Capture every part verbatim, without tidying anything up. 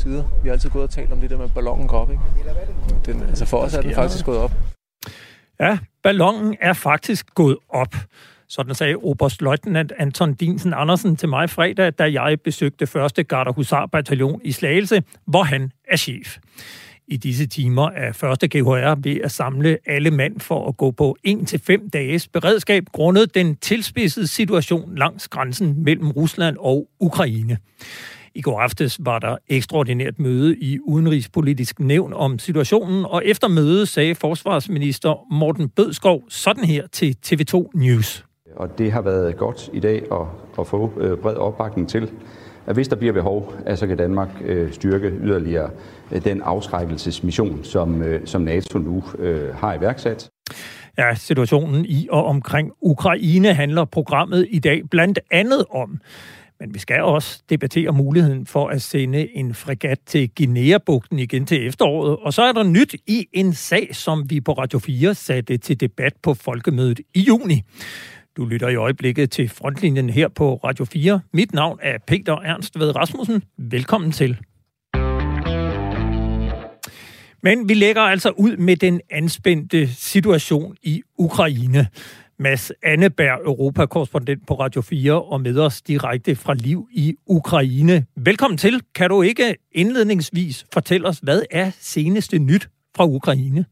sider. Vi har altid gået og talt om det der med ballonen går op, ikke? Den, altså for os er den faktisk gået op. Ja, ballonen er faktisk gået op. Sådan sagde oberstløjtnant Anton Dinsen Andersen til mig fredag, da jeg besøgte første Gardahusar-bataillon i Slagelse, hvor han er chef. I disse timer er første G H R ved at samle alle mand for at gå på en til fem dages beredskab, grundet den tilspidsede situation langs grænsen mellem Rusland og Ukraine. I går aftes var der ekstraordinært møde i Udenrigspolitisk Nævn om situationen, og efter mødet sagde forsvarsminister Morten Bødskov sådan her til T V to News. Og det har været godt i dag at, at få bred opbakning til, at hvis der bliver behov, så kan Danmark styrke yderligere den afskrækkelsesmission, som, som NATO nu har iværksat. Ja, situationen i og omkring Ukraine handler programmet i dag blandt andet om. Men vi skal også debattere muligheden for at sende en fregat til Guinea-bugten igen til efteråret. Og så er der nyt i en sag, som vi på Radio fire satte til debat på folkemødet i juni. Du lytter i øjeblikket til Frontlinjen her på Radio fire. Mit navn er Peter Ernst Ved Rasmussen. Velkommen til. Men vi lægger altså ud med den anspændte situation i Ukraine. Mads Anneberg, europakorrespondent på Radio fire og med os direkte fra Liv i Ukraine. Velkommen til. Kan du ikke indledningsvis fortælle os, hvad er seneste nyt fra Ukraine?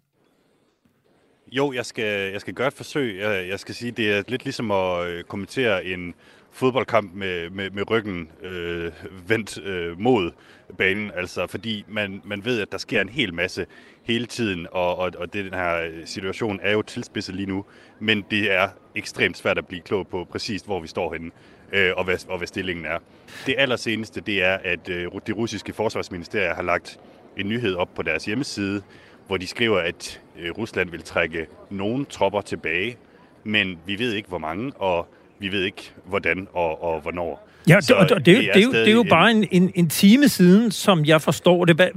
Jo, jeg skal, jeg skal gøre et forsøg. Jeg, jeg skal sige, det er lidt ligesom at kommentere en fodboldkamp med, med, med ryggen øh, vendt øh, mod banen, altså fordi man, man ved, at der sker en hel masse hele tiden, og, og, og det, den her situation er jo tilspidset lige nu, men det er ekstremt svært at blive klog på præcis, hvor vi står henne, øh, og, hvad, og hvad stillingen er. Det allerseneste, det er, at øh, det russiske forsvarsministerium har lagt en nyhed op på deres hjemmeside, hvor de skriver, at øh, Rusland vil trække nogle tropper tilbage, men vi ved ikke, hvor mange, og vi ved ikke, hvordan og, og hvornår. Ja, det, det, det, det, er det, det er jo bare en, en, en time siden, som jeg forstår det. Hva,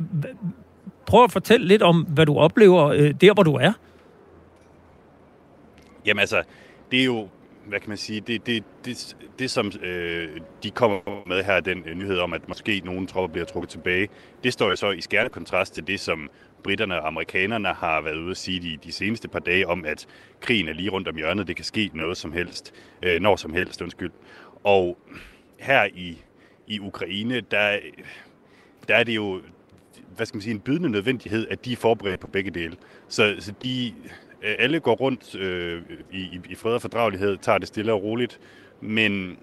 prøv at fortælle lidt om, hvad du oplever øh, der, hvor du er. Jamen altså, det er jo, hvad kan man sige, det, det, det, det som øh, de kommer med her, den øh, nyhed om, at måske nogle tropper bliver trukket tilbage, det står jo så i skærende kontrast til det, som britterne og amerikanerne har været ude at sige de, de seneste par dage om, at krigen er lige rundt om hjørnet, det kan ske noget som helst, øh, når som helst, undskyld. Og her i, i Ukraine, der, der er det jo, hvad skal man sige, en bydende nødvendighed, at de er forberedt på begge dele. Så, så de, alle går rundt øh, i, i fred og fordragelighed, tager det stille og roligt, men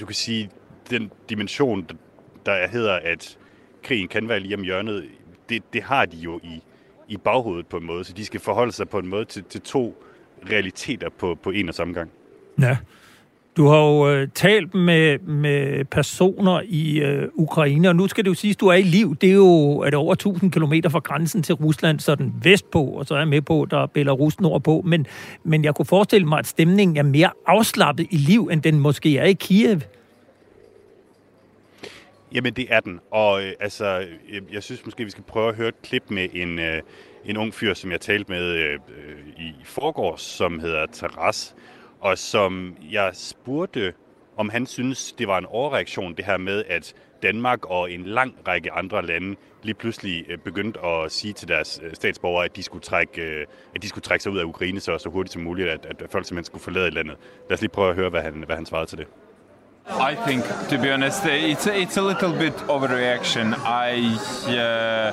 du kan sige, den dimension, der hedder, at krigen kan være lige om hjørnet, Det, det har de jo i, i baghovedet på en måde, så de skal forholde sig på en måde til, til to realiteter på, på en og samme gang. Ja, du har jo øh, talt med, med personer i øh, Ukraine, og nu skal det jo siges, du er i Liv. Det er jo er det over tusind kilometer fra grænsen til Rusland, sådan vestpå, og så er jeg med på, der er Belarus nordpå, men, men jeg kunne forestille mig, at stemningen er mere afslappet i Liv, end den måske er i Kiev. Jamen, det er den, og øh, altså, jeg, jeg synes måske, vi skal prøve at høre et klip med en, øh, en ung fyr, som jeg talte med øh, i forgårs, som hedder Taras, og som jeg spurgte, om han synes, det var en overreaktion, det her med, at Danmark og en lang række andre lande lige pludselig øh, begyndte at sige til deres statsborgere, at de skulle trække, øh, at de skulle trække sig ud af Ukraine så, så hurtigt som muligt, at, at folk simpelthen skulle forlade landet. Lad os lige prøve at høre, hvad han, hvad han svarede til det. I think, to be honest, it's it's a little bit overreaction. I uh,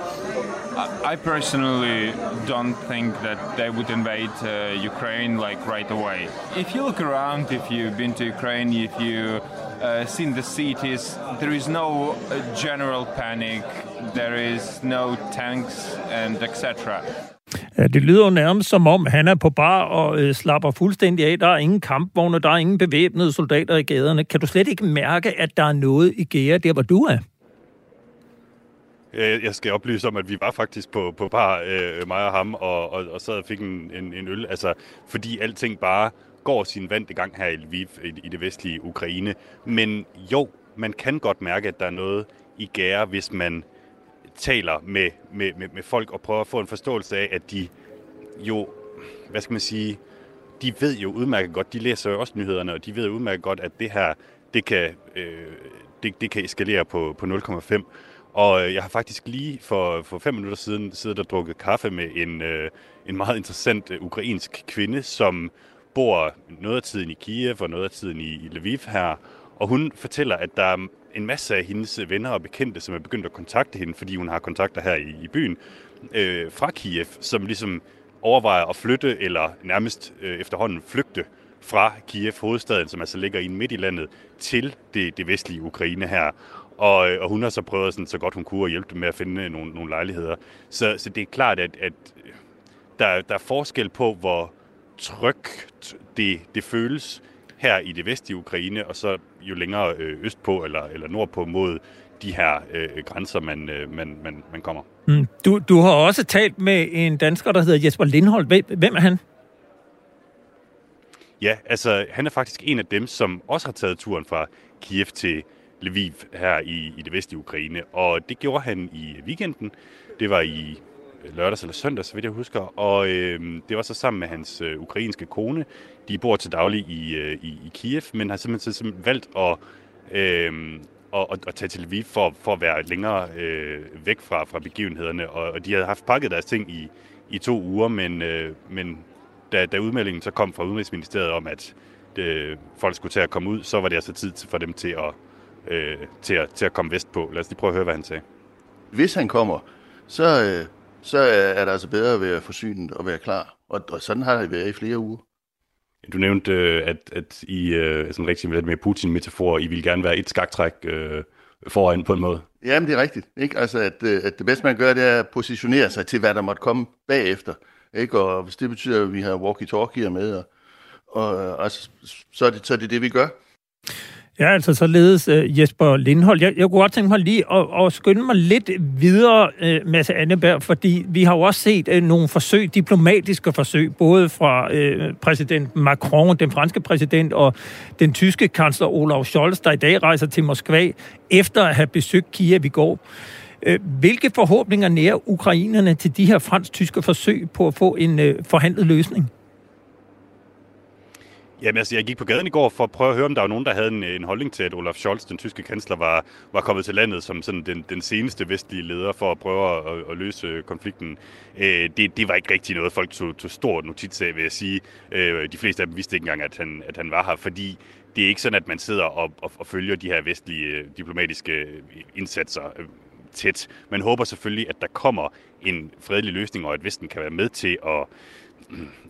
I personally don't think that they would invade uh, Ukraine like right away. If you look around, if you've been to Ukraine, if you uh, seen the cities, there is no uh, general panic. There is no tanks and et cetera. Ja, det lyder jo nærmest som om, han er på bar og øh, slapper fuldstændig af. Der er ingen kampvogne, der er ingen bevæbnede soldater i gaderne. Kan du slet ikke mærke, at der er noget i gære der, hvor du er? Jeg skal oplyse om, at vi var faktisk på, på bar, øh, mig og ham, og, og, og sad og fik en, en, en øl. Altså, fordi alting bare går sin vante gang her i Lviv, i, i det vestlige Ukraine. Men jo, man kan godt mærke, at der er noget i gære, hvis man taler med, med, med, med folk og prøver at få en forståelse af, at de jo, hvad skal man sige, de ved jo udmærket godt, de læser jo også nyhederne, og de ved jo udmærket godt, at det her, det kan, øh, det, det kan eskalere på, på nul komma fem. Og jeg har faktisk lige for, for fem minutter siden siddet og drukket kaffe med en, øh, en meget interessant ukrainsk kvinde, som bor noget af tiden i Kiev og noget af tiden i, i Lviv her. Og hun fortæller, at der er en masse af hendes venner og bekendte, som er begyndt at kontakte hende, fordi hun har kontakter her i, i byen, øh, fra Kiev, som ligesom overvejer at flytte eller nærmest øh, efterhånden flygte fra Kiev, hovedstaden, som altså ligger i midt i landet, til det, det vestlige Ukraine her. Og, og hun har så prøvet sådan, så godt hun kunne at hjælpe dem med at finde nogle, nogle lejligheder. Så, så det er klart, at, at der, der er forskel på, hvor trygt det, det føles her i det vestlige Ukraine, og så jo længere østpå eller, eller nordpå mod de her øh, grænser, man, øh, man, man, man kommer. Mm. Du, du har også talt med en dansker, der hedder Jesper Lindholt. Hvem er han? Ja, altså han er faktisk en af dem, som også har taget turen fra Kiev til Lviv her i, i det vestlige Ukraine, og det gjorde han i weekenden. Det var i lørdags eller søndag, så vidt jeg husker, og øh, det var så sammen med hans øh, ukrainske kone. De bor til daglig i, øh, i, i Kiev, men har simpelthen, simpelthen valgt at, øh, at, at tage til Lviv for, for at være længere øh, væk fra, fra begivenhederne, og, og de havde haft pakket deres ting i, i to uger, men, øh, men da, da udmeldingen så kom fra Udenrigsministeriet om, at øh, folk skulle til at komme ud, så var det altså tid for dem til at Øh, til, at, til at komme vestpå. Lad os lige prøve at høre, hvad han sagde. Hvis han kommer, så, øh, så er det altså bedre at være forsynet og være klar. Og, og sådan har det været i flere uger. Du nævnte, øh, at, at I øh, sådan rigtig med Putin-metafor, I ville gerne være et skaktræk øh, foran på en måde. Jamen, det er rigtigt. Ikke? Altså, at, at det bedste, man gør, det er at positionere sig til, hvad der måtte komme bagefter. Ikke? Og hvis det betyder, at vi har walkie-talkie'er med, og, og, og så, er det, så er det det, vi gør. Ja, altså således uh, Jesper Lindholt. Jeg, jeg kunne godt tænke mig lige at, at skynde mig lidt videre, uh, Mads Anneberg, fordi vi har jo også set uh, nogle forsøg, diplomatiske forsøg, både fra uh, præsident Macron, den franske præsident, og den tyske kansler Olaf Scholz, der i dag rejser til Moskva, efter at have besøgt Kiev i går. Uh, hvilke forhåbninger nærer ukrainerne til de her fransk-tyske forsøg på at få en uh, forhandlet løsning? Jamen altså, jeg gik på gaden i går for at prøve at høre, om der var nogen, der havde en, en holdning til, at Olaf Scholz, den tyske kansler, var, var kommet til landet som sådan den, den seneste vestlige leder for at prøve at, at løse konflikten. Øh, det, det var ikke rigtig noget, folk tog, tog stor notits af, vil jeg sige. Øh, de fleste af dem vidste ikke engang, at han, at han var her, fordi det er ikke sådan, at man sidder og, og, og følger de her vestlige diplomatiske indsatser tæt. Man håber selvfølgelig, at der kommer en fredelig løsning, og at Vesten kan være med til at,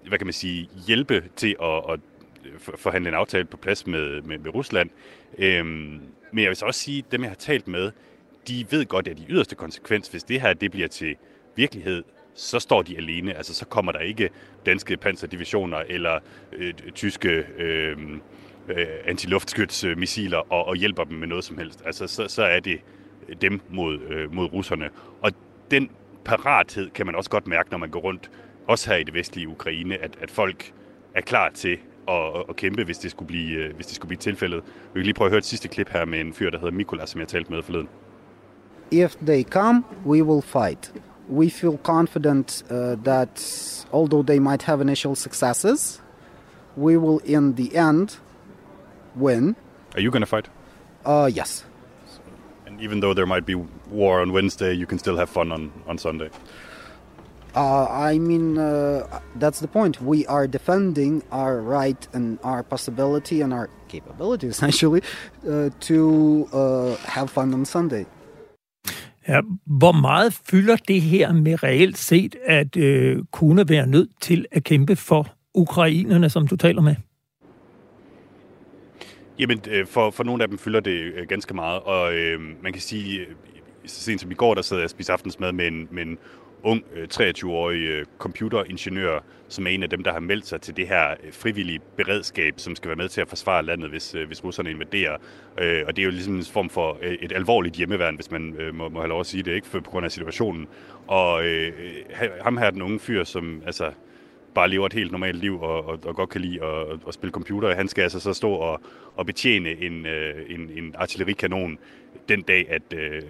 hvad kan man sige, hjælpe til at, at forhandle en aftale på plads med, med, med Rusland. Øhm, men jeg vil så også sige, at dem, jeg har talt med, de ved godt, at i yderste konsekvens, hvis det her det bliver til virkelighed, så står de alene. Altså, så kommer der ikke danske panserdivisioner eller øh, tyske øh, øh, antiluftskytsmissiler og, og hjælper dem med noget som helst. Altså, så, så er det dem mod, øh, mod russerne. Og den parathed kan man også godt mærke, når man går rundt, også her i det vestlige Ukraine, at, at folk er klar til Og, og kæmpe, hvis det skulle blive, hvis det skulle blive tilfældet. Vi kan lige prøve at høre et sidste klip her med en fyr, der hedder Mikolas, som jeg talte med forleden. If they come, we will fight. We feel confident uh, that although they might have initial successes, we will in the end win. Are you going to fight? Uh, yes. So, and even though there might be war on Wednesday, you can still have fun on, on Sunday. Uh, I mean, uh, that's the point. We are defending our right and our possibility and our capability, essentially, uh, to uh, have fun on Sunday. Ja, hvor meget fylder det her med reelt set at øh, kunne være nødt til at kæmpe for ukrainerne, som du taler med? Jamen, for, for nogle af dem fylder det ganske meget, og øh, man kan sige, så sent som i går, der sad jeg og spiste aftensmad med en, med en ung treogtyve-årig computeringeniør, som er en af dem, der har meldt sig til det her frivillige beredskab, som skal være med til at forsvare landet, hvis, hvis russerne invaderer. Og det er jo ligesom en form for et alvorligt hjemmeværn, hvis man må, må have lov at sige det, ikke? For, på grund af situationen. Og øh, ham her, den unge fyr, som altså bare lever et helt normalt liv og, og, og godt kan lide at, at spille computer, han skal altså så stå og, og betjene en, en, en artillerikanon den dag, at øh,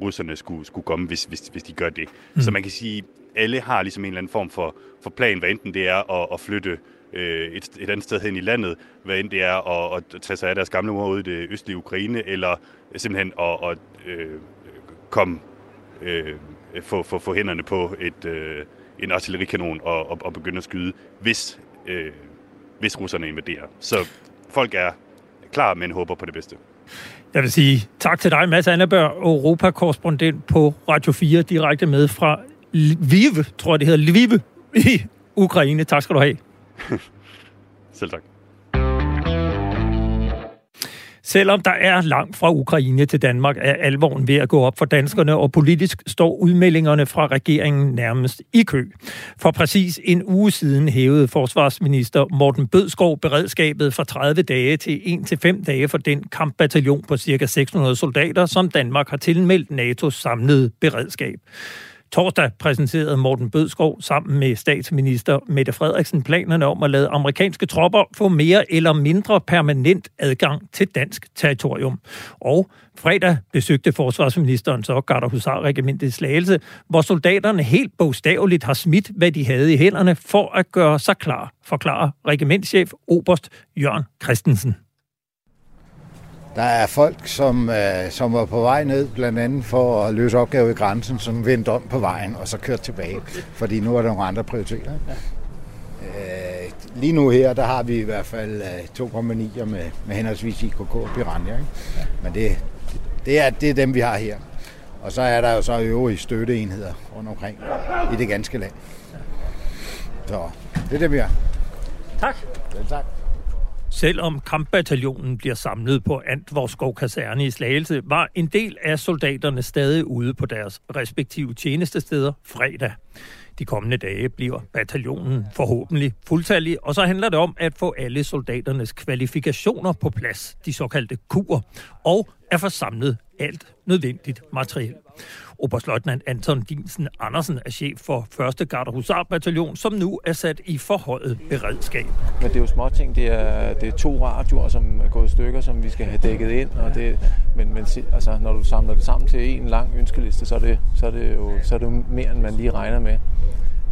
russerne skulle, skulle komme, hvis, hvis, hvis de gør det. Mm. Så man kan sige, at alle har ligesom en eller anden form for, for plan, hvad enten det er at, at flytte øh, et, et andet sted hen i landet, hvad end det er at, at tage sig af deres gamle mor ud i det østlige Ukraine, eller simpelthen at, at øh, kom øh, få, få, få hænderne på et, øh, en artillerikanon og, og, og begynde at skyde, hvis, øh, hvis russerne invaderer. Så folk er klar, men håber på det bedste. Jeg vil sige tak til dig, Mads Anneberg, Europa-korrespondent på Radio fire, direkte med fra Lviv, tror jeg det hedder, Lviv i Ukraine. Tak skal du have. Selv tak. Selvom der er langt fra Ukraine til Danmark, er alvoren ved at gå op for danskerne, og politisk står udmeldingerne fra regeringen nærmest i kø. For præcis en uge siden hævede forsvarsminister Morten Bødskov beredskabet fra tredive dage til en til fem dage for den kampbataljon på ca. seks hundrede soldater, som Danmark har tilmeldt N A T O's samlede beredskab. Torsdag præsenterede Morten Bødskov sammen med statsminister Mette Frederiksen planerne om at lade amerikanske tropper få mere eller mindre permanent adgang til dansk territorium. Og fredag besøgte forsvarsministeren så Gardahusar-regimentet i Slagelse, hvor soldaterne helt bogstaveligt har smidt, hvad de havde i hænderne for at gøre sig klar, forklarer regimentschef Oberst Jørgen Christensen. Der er folk, som, øh, som var på vej ned, blandt andet for at løse opgaver i grænsen, som vendte om på vejen og så kørte tilbage, fordi nu er der nogle andre prioriteter. Øh, lige nu her, der har vi i hvert fald øh, to kompagnier med, med henholdsvis I K K og Piranha, ikke? Men det, det, det, er, det er dem, vi har her. Og så er der jo så øvrige støtteenheder rundt omkring i det ganske land. Så det er dem, vi har. Tak. Selv tak. Selvom kampbataljonen bliver samlet på Antvorskov Kaserne i Slagelse, var en del af soldaterne stadig ude på deres respektive tjenestesteder fredag. De kommende dage bliver bataljonen forhåbentlig fuldtallig, og så handler det om at få alle soldaternes kvalifikationer på plads, de såkaldte kurer, og at få samlet alt nødvendigt materiel. Oberstleutnant Anton Dinsen Andersen er chef for første Gardehusar-bataillon, som nu er sat i forhøjet beredskab. Men det er jo småting. Det er, det er to radioer, som er gået i stykker, som vi skal have dækket ind. Og det, men men altså, når du samler det sammen til en lang ønskeliste, så er det, så er det jo så er det jo mere, end man lige regner med.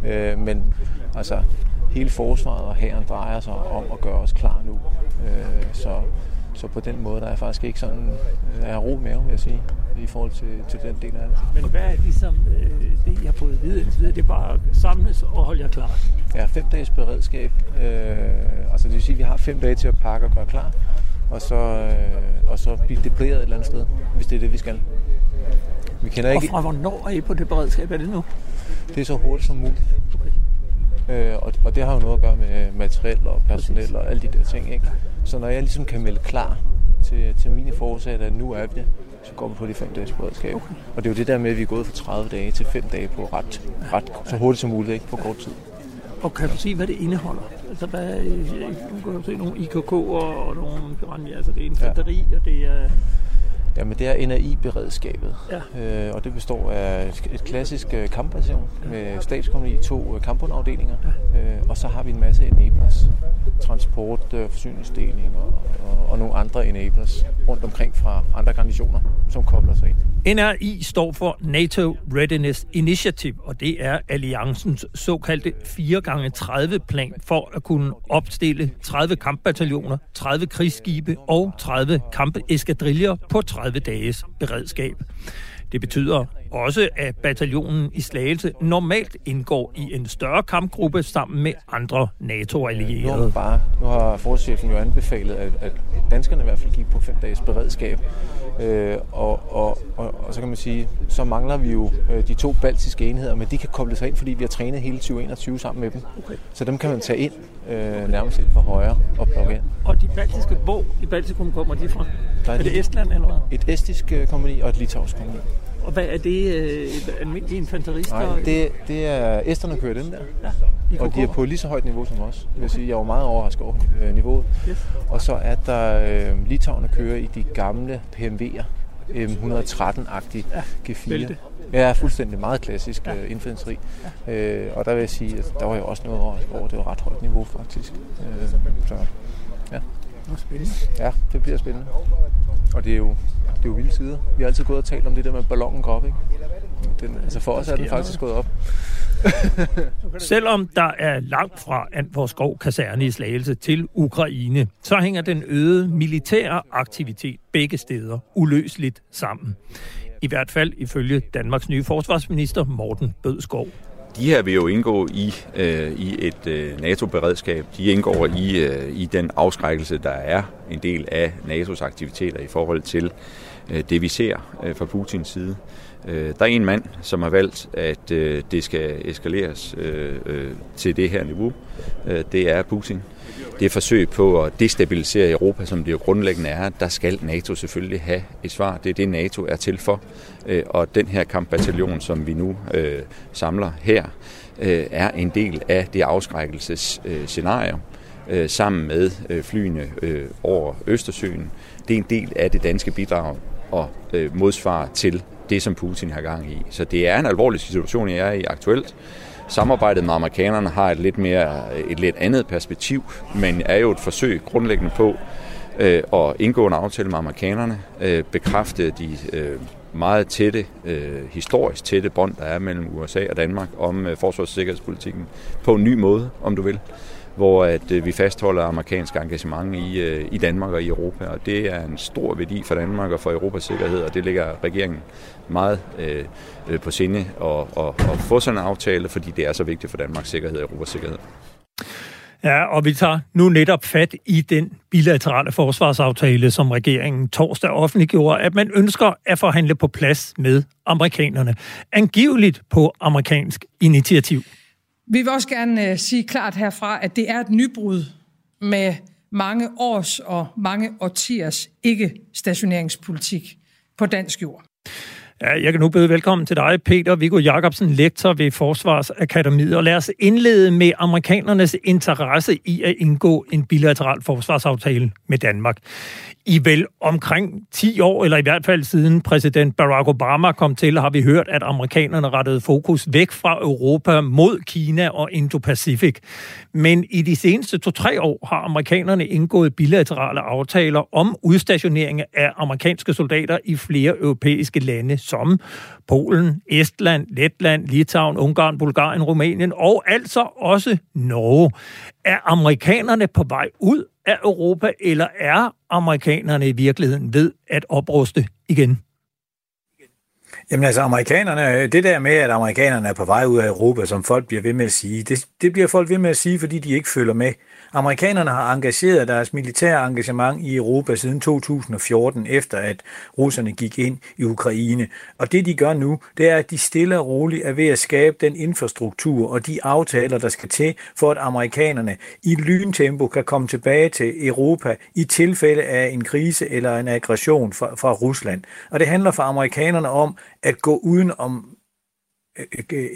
Øh, men altså, hele forsvaret og hæren drejer sig om at gøre os klar nu. Øh, så... Så på den måde, der er faktisk ikke sådan, der er ro med, vil jeg sige, i forhold til, til den del af det. Men hvad er ligesom det, I har fået at vide indtil videre? Det er bare at samles og holde jer klar? Ja, fem dages beredskab. Øh, altså det vil sige, at vi har fem dage til at pakke og gøre klar, og så, øh, og så blive deployeret et eller andet sted, hvis det er det, vi skal. Vi kender ikke... Og fra hvornår er I på det beredskab? Er det nu? Det er så hurtigt som muligt. Okay. Øh, og, og det har jo noget at gøre med materiel og personel og alle de der ting, ikke? Så når jeg ligesom kan melde klar til, til mine forsætter, at nu er vi det, så går vi på de fem dages beredskab. Okay. Og det er jo det der med, at vi er gået fra tredive dage til fem dage på ret, ret så hurtigt som muligt, ikke på kort tid. Og kan du sige, hvad det indeholder? Altså, hvad, du kan jo se nogle I K K og nogle piranjer, altså det er infanteri, ja. Og det er... Jamen, det er N R I-beredskabet, ja. øh, og det består af et, et klassisk øh, kampbastion med stabskompagni, to øh, kampbundafdelinger, ja. øh, og så har vi en masse enablers, transport, øh, forsyningsdeling og, og, og nogle andre enablers rundt omkring fra andre garnisoner, som kobler sig ind. N R I står for NATO Readiness Initiative, og det er alliancens såkaldte fire gange tredive plan for at kunne opstille tredive kampbataljoner, tredive krigsskibe og tredive kampeskadriller på tredive dages beredskab. Det betyder også, at bataljonen i Slagelse normalt indgår i en større kampgruppe sammen med andre NATO-allierede. Nu, bare, nu har forsvarschefen jo anbefalet, at, at danskerne i hvert fald gik på fem dages beredskab. Øh, og, og, og, og så kan man sige, så mangler vi jo øh, de to baltiske enheder, men de kan koble sig ind, fordi vi har trænet hele tyve enogtyve sammen med dem. Okay. Så dem kan man tage ind øh, nærmest ind fra højre og plukke ind. Og de baltiske, hvor i Baltikum kommer de fra? Er det Estland eller noget? Et estisk øh, kompagni og et litauisk kompagni. Og hvad er det, øh, almindelige infanterister? Nej, det, det er æsterne, kører den der. Ja, og de er på lige så højt niveau som os. Jeg vil sige, jeg var meget overrasket over øh, niveauet. Yes. Og så er der øh, litauerne kører i de gamle P M V'er. M et hundrede og tretten-agtig G fire. Vælte. Ja, fuldstændig meget klassisk ja. øh, infanteri. Ja. Øh, og der vil jeg sige, at der var jo også noget over. Det var ret højt niveau faktisk. Øh, så, ja. Ja, det bliver spændende. Og det er jo, det er jo vilde sider. Vi har altid gået og talt om det der med, at ballonen går op, ikke? Den, altså for os er den faktisk gået op. Selvom der er langt fra Antvorskov Kaserne i Slagelse til Ukraine, så hænger den øgede militære aktivitet begge steder uløseligt sammen. I hvert fald ifølge Danmarks nye forsvarsminister Morten Bødskov. De her vil jo indgå i, øh, i et øh, NATO-beredskab. De indgår i, øh, i den afskrækkelse, der er en del af NATO's aktiviteter i forhold til øh, det, vi ser øh, fra Putins side. Øh, der er en mand, som har valgt, at øh, det skal eskaleres øh, øh, til det her niveau. Øh, det er Putin. Det er forsøg på at destabilisere Europa, som det jo grundlæggende er. Der skal NATO selvfølgelig have et svar. Det er det, NATO er til for. Og den her kampbataljon, som vi nu øh, samler her, øh, er en del af det afskrækkelsesscenarie øh, sammen med øh, flyene øh, over Østersøen. Det er en del af det danske bidrag og øh, modsvar til det, som Putin har gang i. Så det er en alvorlig situation, jeg er i aktuelt. Samarbejdet med amerikanerne har et lidt, mere, et lidt andet perspektiv, men er jo et forsøg grundlæggende på øh, at indgå en aftale med amerikanerne, øh, bekræfte de øh, meget tætte, øh, historisk tætte bånd, der er mellem U S A og Danmark om øh, forsvars- og sikkerhedspolitikken på en ny måde, om du vil, hvor at, øh, vi fastholder amerikansk engagement i, øh, i Danmark og i Europa, og det er en stor værdi for Danmark og for Europas sikkerhed, og det ligger regeringen meget øh, øh, på sinde at få sådan en aftale, fordi det er så vigtigt for Danmarks sikkerhed og Europas sikkerhed. Ja, og vi tager nu netop fat i den bilaterale forsvarsaftale, som regeringen torsdag offentliggjorde, at man ønsker at forhandle på plads med amerikanerne. Angiveligt på amerikansk initiativ. Vi vil også gerne sige klart herfra, at det er et nybrud med mange års og mange årtiers ikke-stationeringspolitik på dansk jord. Ja, jeg kan nu byde velkommen til dig, Peter Viggo Jakobsen, lektor ved Forsvarsakademiet. Og lad os indlede med amerikanernes interesse i at indgå en bilateral forsvarsaftale med Danmark. I vel omkring ti år, eller i hvert fald siden præsident Barack Obama kom til, har vi hørt, at amerikanerne rettede fokus væk fra Europa mod Kina og Indo-Pacific. Men i de seneste to-tre år har amerikanerne indgået bilaterale aftaler om udstationering af amerikanske soldater i flere europæiske lande, som Polen, Estland, Letland, Litauen, Ungarn, Bulgarien, Rumænien og altså også Norge. Er amerikanerne på vej ud af Europa, eller er amerikanerne i virkeligheden ved at opruste igen? Jamen altså, amerikanerne, det der med, at amerikanerne er på vej ud af Europa, som folk bliver ved med at sige, det, det bliver folk ved med at sige, fordi de ikke følger med. Amerikanerne har engageret deres militære engagement i Europa siden to tusind og fjorten, efter at russerne gik ind i Ukraine. Og det, de gør nu, det er, at de stille og roligt er ved at skabe den infrastruktur og de aftaler, der skal til, for at amerikanerne i lyntempo kan komme tilbage til Europa i tilfælde af en krise eller en aggression fra, fra Rusland. Og det handler for amerikanerne om at gå uden om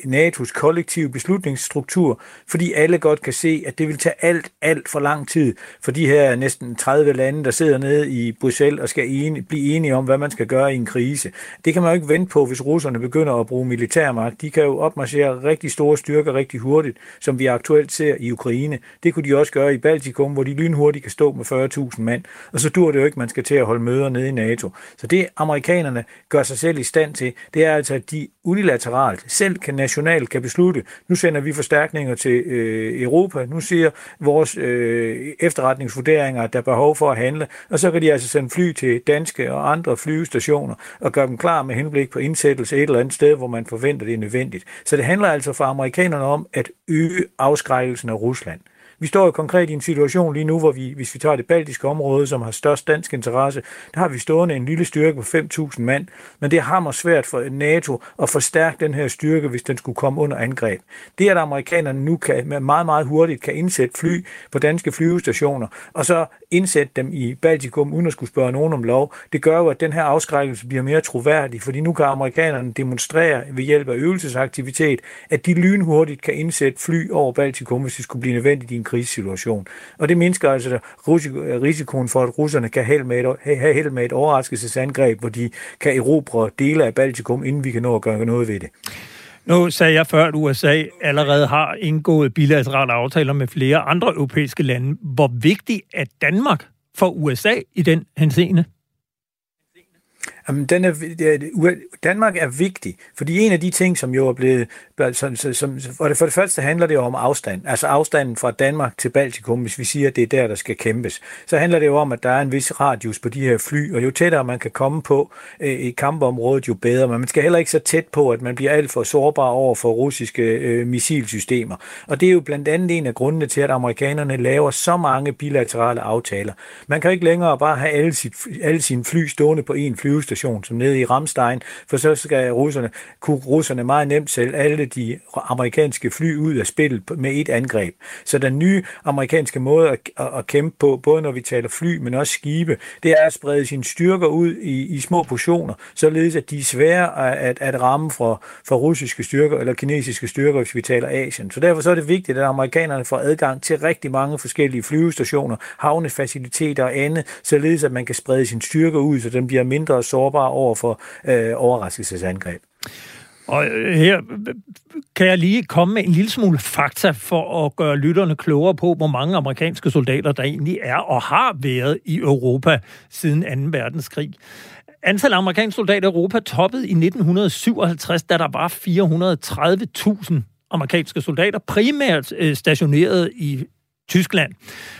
NATO's kollektive beslutningsstruktur, fordi alle godt kan se, at det vil tage alt, alt for lang tid for de her næsten tredive lande, der sidder nede i Bruxelles og skal ene, blive enige om, hvad man skal gøre i en krise. Det kan man jo ikke vente på, hvis russerne begynder at bruge militærmagt. De kan jo opmarchere rigtig store styrker rigtig hurtigt, som vi aktuelt ser i Ukraine. Det kunne de også gøre i Baltikum, hvor de lynhurtigt kan stå med fyrre tusind mand, og så dur det jo ikke, man skal til at holde møder nede i NATO. Så det amerikanerne gør sig selv i stand til, det er altså, at de unilateralt selv kan nationalt kan beslutte, nu sender vi forstærkninger til øh, Europa, nu siger vores øh, efterretningsvurderinger, at der er behov for at handle, og så kan de altså sende fly til danske og andre flyvestationer og gøre dem klar med henblik på indsættelse et eller andet sted, hvor man forventer, det er nødvendigt. Så det handler altså for amerikanerne om at øge afskrækkelsen af Rusland. Vi står jo konkret i en situation lige nu, hvor vi, hvis vi tager det baltiske område, som har størst dansk interesse, der har vi stående en lille styrke på fem tusind mand, men det er hammer svært for NATO at forstærke den her styrke, hvis den skulle komme under angreb. Det, at amerikanerne nu kan, meget, meget hurtigt kan indsætte fly på danske flyvestationer, og så indsætte dem i Baltikum, uden at skulle spørge nogen om lov, det gør jo, at den her afskrækkelse bliver mere troværdig, fordi nu kan amerikanerne demonstrere ved hjælp af øvelsesaktivitet, at de lynhurtigt kan indsætte fly over Baltikum, hvis det skulle blive nødvendigt i en krigssituation. Og det mindsker altså risikoen for, at russerne kan have held med et overraskelsesangreb, hvor de kan erobre dele af Baltikum, inden vi kan nå at gøre noget ved det. Nu sagde jeg før, at U S A allerede har indgået bilaterale aftaler med flere andre europæiske lande. Hvor vigtig er Danmark for U S A i den henseende? Jamen, den er, Danmark er vigtig, fordi en af de ting, som jo er blevet... Som, som, for, det, for det første handler det jo om afstand. Altså afstanden fra Danmark til Baltikum, hvis vi siger, at det er der, der skal kæmpes. Så handler det jo om, at der er en vis radius på de her fly, og jo tættere man kan komme på øh, i kampområdet, jo bedre. Men man skal heller ikke så tæt på, at man bliver alt for sårbar over for russiske øh, missilsystemer. Og det er jo blandt andet en af grundene til, at amerikanerne laver så mange bilaterale aftaler. Man kan ikke længere bare have alle, sit, alle sine fly stående på en flyvestation, som nede i Ramstein, for så skal russerne, kunne russerne meget nemt sælge alle de amerikanske fly ud af spillet med et angreb. Så den nye amerikanske måde at, at, at kæmpe på, både når vi taler fly, men også skibe, det er at sprede sine styrker ud i, i små portioner, således at de er svære at, at ramme fra, fra russiske styrker eller kinesiske styrker, hvis vi taler Asien. Så derfor så er det vigtigt, at amerikanerne får adgang til rigtig mange forskellige flyvestationer, havnefaciliteter og andet, således at man kan sprede sine styrker ud, så den bliver mindre sårbar over for øh, overraskelsesangreb. Og her kan jeg lige komme med en lille smule fakta for at gøre lytterne klogere på, hvor mange amerikanske soldater der egentlig er og har været i Europa siden anden verdenskrig. Antallet af amerikanske soldater i Europa toppede i nitten syvoghalvtreds, da der var fire hundrede og tredive tusind amerikanske soldater, primært stationeret i Tyskland.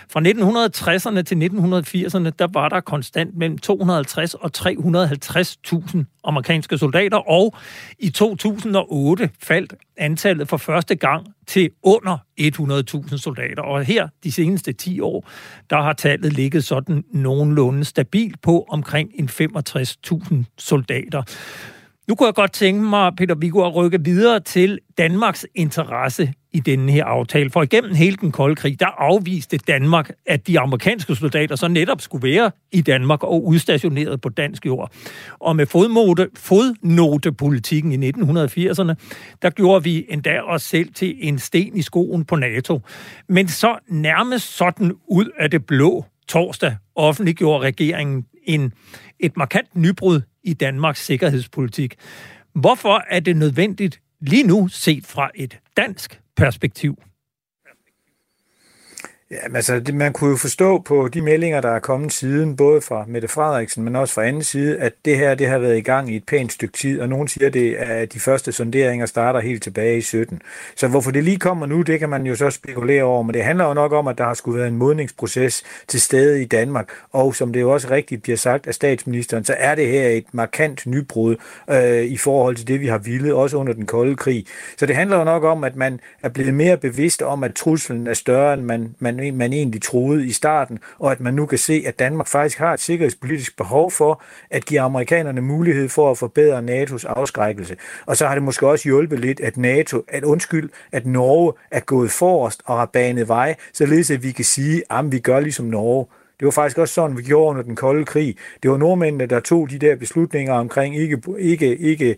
Fra nitten tresserne til nitten firserne, der var der konstant mellem to hundrede og halvtreds og tre hundrede og halvtreds tusind amerikanske soldater, og i to tusind og otte faldt antallet for første gang til under hundrede tusind soldater. Og her, de seneste ti år, der har tallet ligget sådan nogenlunde stabilt på omkring en femogtres tusind soldater. Nu kunne jeg godt tænke mig, Peter Viggo, at rykke videre til Danmarks interesse i denne her aftale. For igennem hele den kolde krig, der afviste Danmark, at de amerikanske soldater så netop skulle være i Danmark og udstationeret på dansk jord. Og med fodnote, fodnotepolitikken i nitten firserne, der gjorde vi endda os selv til en sten i skoen på NATO. Men så nærmest sådan ud af det blå torsdag offentliggjorde regeringen en, et markant nybrud i Danmarks sikkerhedspolitik. Hvorfor er det nødvendigt lige nu set fra et dansk perspektiv? Ja, altså, det, man kunne jo forstå på de meldinger, der er kommet siden, både fra Mette Frederiksen, men også fra anden side, at det her det har været i gang i et pænt stykke tid, og nogen siger, det, at de første sonderinger starter helt tilbage i sytten. Så hvorfor det lige kommer nu, det kan man jo så spekulere over, men det handler jo nok om, at der har skulle været en modningsproces til stede i Danmark, og som det jo også rigtigt bliver sagt af statsministeren, så er det her et markant nybrud øh, i forhold til det, vi har villet, også under den kolde krig. Så det handler jo nok om, at man er blevet mere bevidst om, at truslen er større, end man, man man egentlig troede i starten, og at man nu kan se, at Danmark faktisk har et sikkerhedspolitisk behov for at give amerikanerne mulighed for at forbedre N A T O's afskrækkelse. Og så har det måske også hjulpet lidt, at NATO, at undskyld, at Norge er gået forrest og har banet vej, således at vi kan sige, at vi gør ligesom Norge. Det var faktisk også sådan, vi gjorde under den kolde krig. Det var nordmændene, der tog de der beslutninger omkring ikke, ikke, ikke,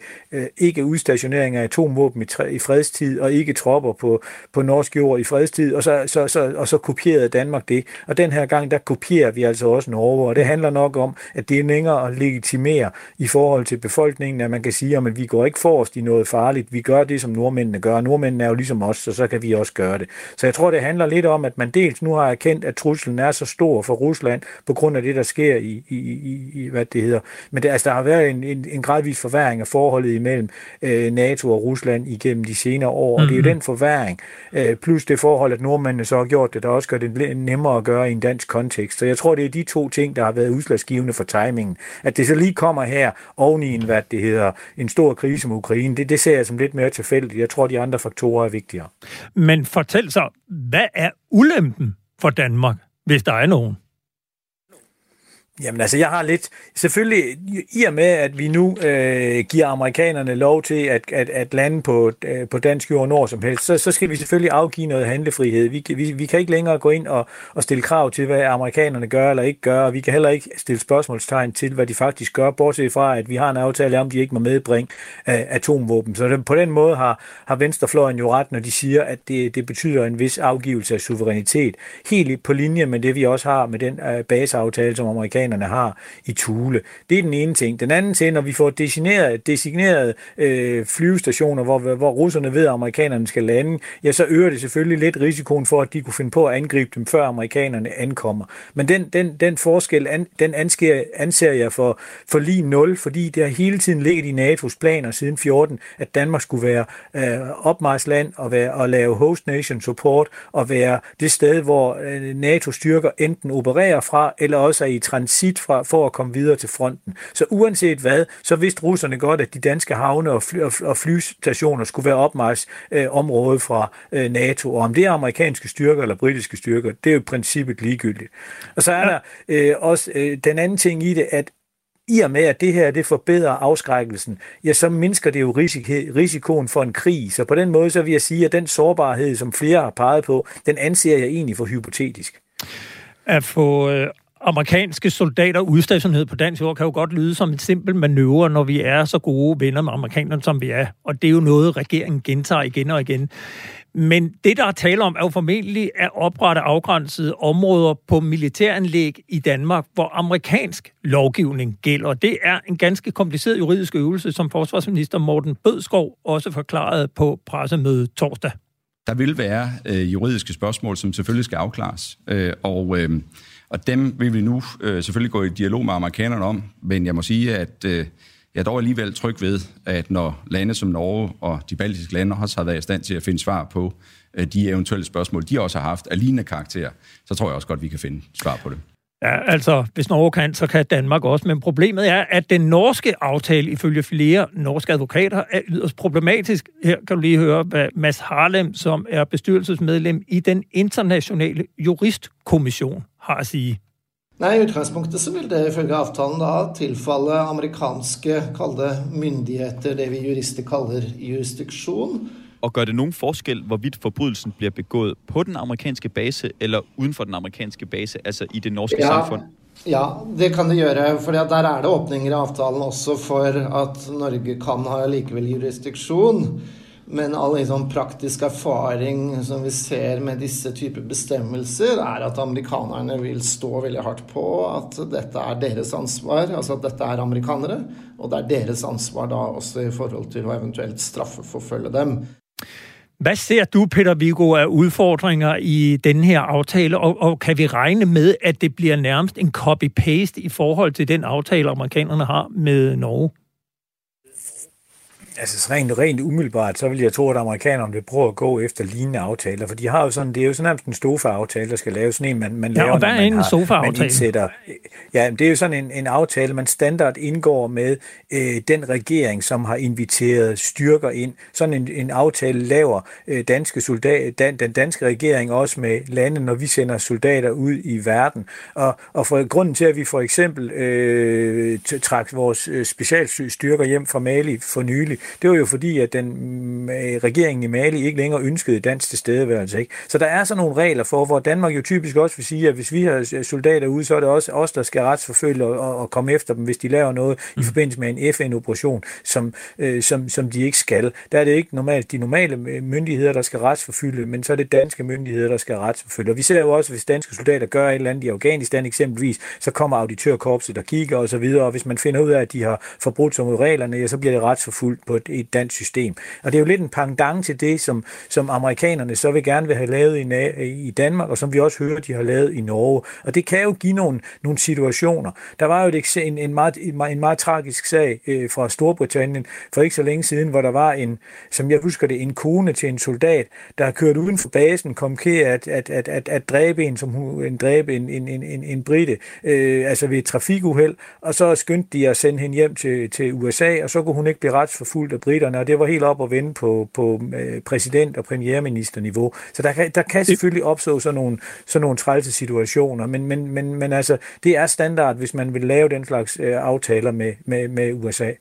ikke udstationering af atomvåben i, i fredstid, og ikke tropper på, på norsk jord i fredstid, og så, så, så, og så kopierede Danmark det. Og den her gang, der kopierer vi altså også Norge, og det handler nok om, at det er længere at legitimere i forhold til befolkningen, at man kan sige, at vi går ikke forrest i noget farligt, vi gør det, som nordmændene gør. Nordmændene er jo ligesom os, så så kan vi også gøre det. Så jeg tror, det handler lidt om, at man dels nu har erkendt, at truslen er så stor for Rusland, på grund af det, der sker i, i, i, i hvad det hedder. Men der, altså, der har været en, en, en gradvis forværring af forholdet imellem øh, NATO og Rusland igennem de senere år, og det er jo den forværring, øh, plus det forhold, at nordmændene så har gjort det, der også gør det nemmere at gøre i en dansk kontekst. Så jeg tror, det er de to ting, der har været udslagsgivende for timingen. At det så lige kommer her oven i en, hvad det hedder, en stor krise som Ukraine, det, det ser jeg som lidt mere tilfældigt. Jeg tror, de andre faktorer er vigtigere. Men fortæl så, hvad er ulempen for Danmark, hvis der er nogen? Jamen altså, jeg har lidt... Selvfølgelig, i og med, at vi nu øh, giver amerikanerne lov til at, at, at lande på, øh, på dansk jord nord som helst, så, så skal vi selvfølgelig afgive noget handlefrihed. Vi, vi, vi kan ikke længere gå ind og, og stille krav til, hvad amerikanerne gør eller ikke gør, og vi kan heller ikke stille spørgsmålstegn til, hvad de faktisk gør, bortset fra, at vi har en aftale om, de ikke må medbringe øh, atomvåben. Så på den måde har, har venstrefløjen jo ret, når de siger, at det, det betyder en vis afgivelse af suverænitet. Helt på linje med det, vi også har med den øh, baseaftale, som amerikanerne amerikanerne har i Tule. Det er den ene ting. Den anden ting, når vi får designeret, designerede øh, flyvestationer, hvor, hvor russerne ved, at amerikanerne skal lande, ja, så øger det selvfølgelig lidt risikoen for, at de kunne finde på at angribe dem, før amerikanerne ankommer. Men den, den, den forskel, an, den ansker, anser jeg for, for lige nul, fordi det har hele tiden ligget i N A T O's planer siden fjorten, at Danmark skulle være øh, opmarchsland og, være, og lave host nation support og være det sted, hvor øh, NATO-styrker enten opererer fra, eller også er i transit fra, for at komme videre til fronten. Så uanset hvad, så vidste russerne godt, at de danske havne og, fly, og, og flystationer skulle være opmarchsområde øh, fra øh, NATO. Og om det er amerikanske styrker eller britiske styrker, det er jo i princippet ligegyldigt. Og så er der øh, også øh, den anden ting i det, at i og med, at det her det forbedrer afskrækkelsen, ja, så mindsker det jo risikoen for en krig. Så på den måde så vil jeg sige, at den sårbarhed, som flere har peget på, den anser jeg egentlig for hypotetisk. At få øh, amerikanske soldater udstationeret på dansk jord kan jo godt lyde som en simpel manøvre, når vi er så gode venner med amerikanerne, som vi er. Og det er jo noget, regeringen gentager igen og igen. Men det, der er tale om, er jo formentlig at oprette afgrænsede områder på militæranlæg i Danmark, hvor amerikansk lovgivning gælder. Det er en ganske kompliceret juridisk øvelse, som forsvarsminister Morten Bødskov også forklarede på pressemødet torsdag. Der vil være øh, juridiske spørgsmål, som selvfølgelig skal afklares, øh, og, øh, og dem vil vi nu øh, selvfølgelig gå i dialog med amerikanerne om, men jeg må sige, at øh, jeg er dog alligevel tryg ved, at når lande som Norge og de baltiske lande også har været i stand til at finde svar på de eventuelle spørgsmål, de også har haft af lignende karakter, så tror jeg også godt, vi kan finde svar på det. Ja, altså, hvis Norge kan, så kan Danmark også. Men problemet er, at den norske aftale, ifølge flere norske advokater, er yderst problematisk. Her kan du lige høre, hvad Mads Harlem, som er bestyrelsesmedlem i den internationale juristkommission, har at sige. Nej, i utgangspunktet så vil det ifølge avtalen da tilfalle amerikanske, kalde myndigheter, det vi jurister kalder jurisdiktion. Og gør det nogen forskel, hvorvidt forbrydelsen bliver begået på den amerikanske base eller uden for den amerikanske base, altså i det norske ja, samfund? Ja, det kan det gøre, for der er det åbninger i avtalen også for, at Norge kan have likevel jurisdiktion. Men all liksom praktisk erfaring som vi ser med disse typer bestemmelser er at amerikanerne vil stå veldig hardt på at dette er deres ansvar, altså at dette er amerikanere, og det er deres ansvar da også i forhold til å eventuelt straffeforfølge dem. Hvad ser du, Peter Viggo, af udfordringer i denne her aftale, og, og kan vi regne med, at det bliver nærmest en copy-paste i forhold til den aftale, amerikanerne har med Norge? Altså rent, rent umiddelbart, så vil jeg tro, at amerikanerne vil prøve at gå efter lignende aftaler, for de har jo sådan, det er jo sådan nærmest en sofa-aftale, der skal laves, sådan en, man, man laver, ja, og hvad er en sofa-aftale? Ja, det er jo sådan en, en aftale, man standard indgår med øh, den regering, som har inviteret styrker ind. Sådan en, en aftale laver øh, danske soldater, dan, den danske regering også med lande, når vi sender soldater ud i verden. Og, og for grunden til, at vi for eksempel øh, trak vores specialstyrker hjem fra Mali for nylig, det var jo fordi, at den øh, regeringen i Mali ikke længere ønskede dansk tilstedeværelse. Ikke? Så der er sådan nogle regler for, hvor Danmark jo typisk også vil sige, at hvis vi har soldater ude, så er det også os, der skal retsforfølge og, og komme efter dem, hvis de laver noget i forbindelse med en F N-operation, som, øh, som, som de ikke skal. Der er det ikke normalt de normale myndigheder, der skal retsforfølge, men så er det danske myndigheder, der skal retsforfølge. Og vi ser jo også, hvis danske soldater gør et eller andet i Afghanistan eksempelvis, så kommer auditørkorpset, der kigger og så videre, og hvis man finder ud af, at de har forbrudt sig mod reglerne, ja, så bliver det retsforfulgt på et, et dansk system. Og det er jo lidt en pendant til det, som, som amerikanerne så vil gerne vil have lavet i, i Danmark, og som vi også hører, de har lavet i Norge. Og det kan jo give nogle, nogle situationer. Der var jo et, en, en, meget, en meget tragisk sag øh, fra Storbritannien for ikke så længe siden, hvor der var en, som jeg husker det, en kone til en soldat, der kørte uden for basen, kom til at, at, at, at, at dræbe en, som hun, en, dræbe en, en, en, en, en brite, øh, altså ved et trafikuheld, og så skyndte de at sende hende hjem til, til U S A, og så kunne hun ikke blive retsforfulgt af briterne, og det var helt op at vende på, på præsident- og premierministerniveau. Så der kan, der kan selvfølgelig opstå sådan nogle, sådan nogle trælse situationer, men, men, men, men altså, det er standard, hvis man vil lave den slags øh, aftaler med, med, med U S A.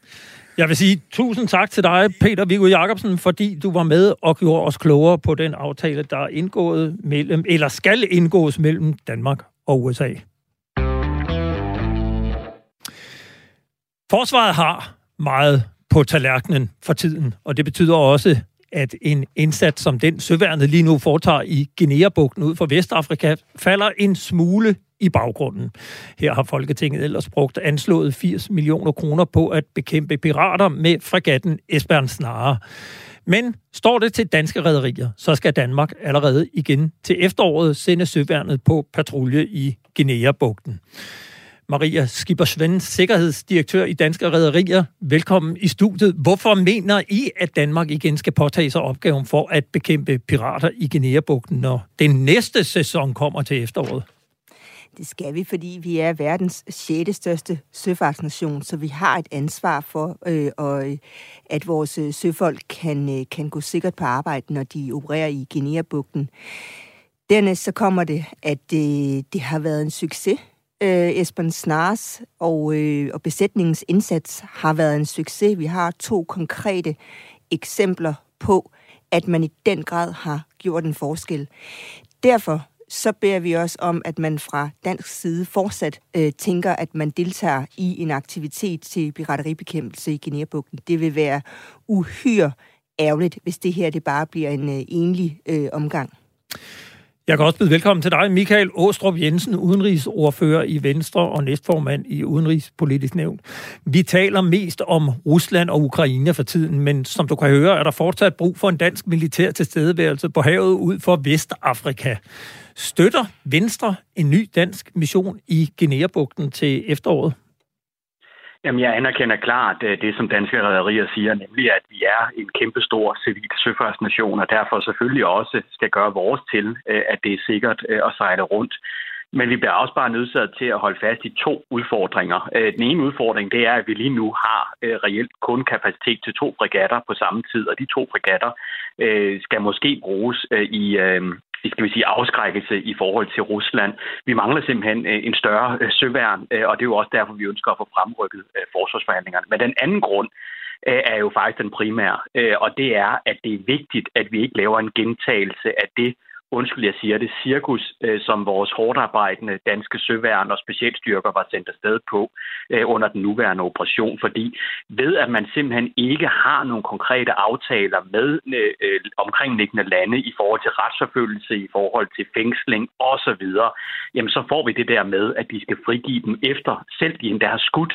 Jeg vil sige tusind tak til dig, Peter Viggo Jakobsen, fordi du var med og gjorde os klogere på den aftale, der er indgået mellem, eller skal indgås mellem Danmark og U S A. Forsvaret har meget på tallerkenen for tiden, og det betyder også, at en indsats som den søværnet lige nu foretager i Guinea-bugten ud for Vestafrika, falder en smule i baggrunden. Her har Folketinget ellers brugt anslået firs millioner kroner på at bekæmpe pirater med fregatten Esbern Snare. Men står det til danske rædderier, så skal Danmark allerede igen til efteråret sende søværnet på patrulje i Guinea-bugten. Maria Skipper Svendsen, sikkerhedsdirektør i Danske Ræderier. Velkommen i studiet. Hvorfor mener I, at Danmark igen skal påtage sig opgaven for at bekæmpe pirater i Guinea-bugten, når den næste sæson kommer til efteråret? Det skal vi, fordi vi er verdens sjette største søfartsnation, så vi har et ansvar for, øh, og, at vores søfolk kan, kan gå sikkert på arbejde, når de opererer i Guinea-bugten. Dernæst så kommer det, at øh, det har været en succes. Esbern Snares og, øh, og besætningens indsats har været en succes. Vi har to konkrete eksempler på, at man i den grad har gjort en forskel. Derfor så beder vi også om, at man fra dansk side fortsat øh, tænker, at man deltager i en aktivitet til pirateribekæmpelse i Guinea-bugten. Det vil være uhyre ærgerligt, hvis det her det bare bliver en øh, enlig øh, omgang. Jeg kan også byde velkommen til dig, Michael Aastrup Jensen, udenrigsordfører i Venstre og næstformand i Udenrigspolitisk Nævn. Vi taler mest om Rusland og Ukraine for tiden, men som du kan høre, er der fortsat brug for en dansk militær tilstedeværelse på havet ud for Vestafrika. Støtter Venstre en ny dansk mission i Guinea-bugten til efteråret? Jamen, jeg anerkender klart det, som danske rædderier siger, nemlig at vi er en kæmpestor civil søfartsnation, og derfor selvfølgelig også skal gøre vores til, at det er sikkert at sejle rundt. Men vi bliver også bare nødsaget til at holde fast i to udfordringer. Den ene udfordring, det er, at vi lige nu har reelt kun kapacitet til to fregatter på samme tid, og de to fregatter skal måske bruges i... det skal vi sige afskrækkelse i forhold til Rusland. Vi mangler simpelthen en større søværn, og det er jo også derfor, vi ønsker at få fremrykket forsvarsforhandlingerne. Men den anden grund er jo faktisk den primære, og det er, at det er vigtigt, at vi ikke laver en gentagelse af det, undskyld jeg siger det, cirkus, som vores hårdarbejdende danske søværn og specialstyrker var sendt afsted på under den nuværende operation, fordi ved at man simpelthen ikke har nogle konkrete aftaler med omkringliggende lande i forhold til retsforfølgelse, i forhold til fængsling osv., jamen så får vi det der med, at de skal frigive dem efter, selv de endda har skudt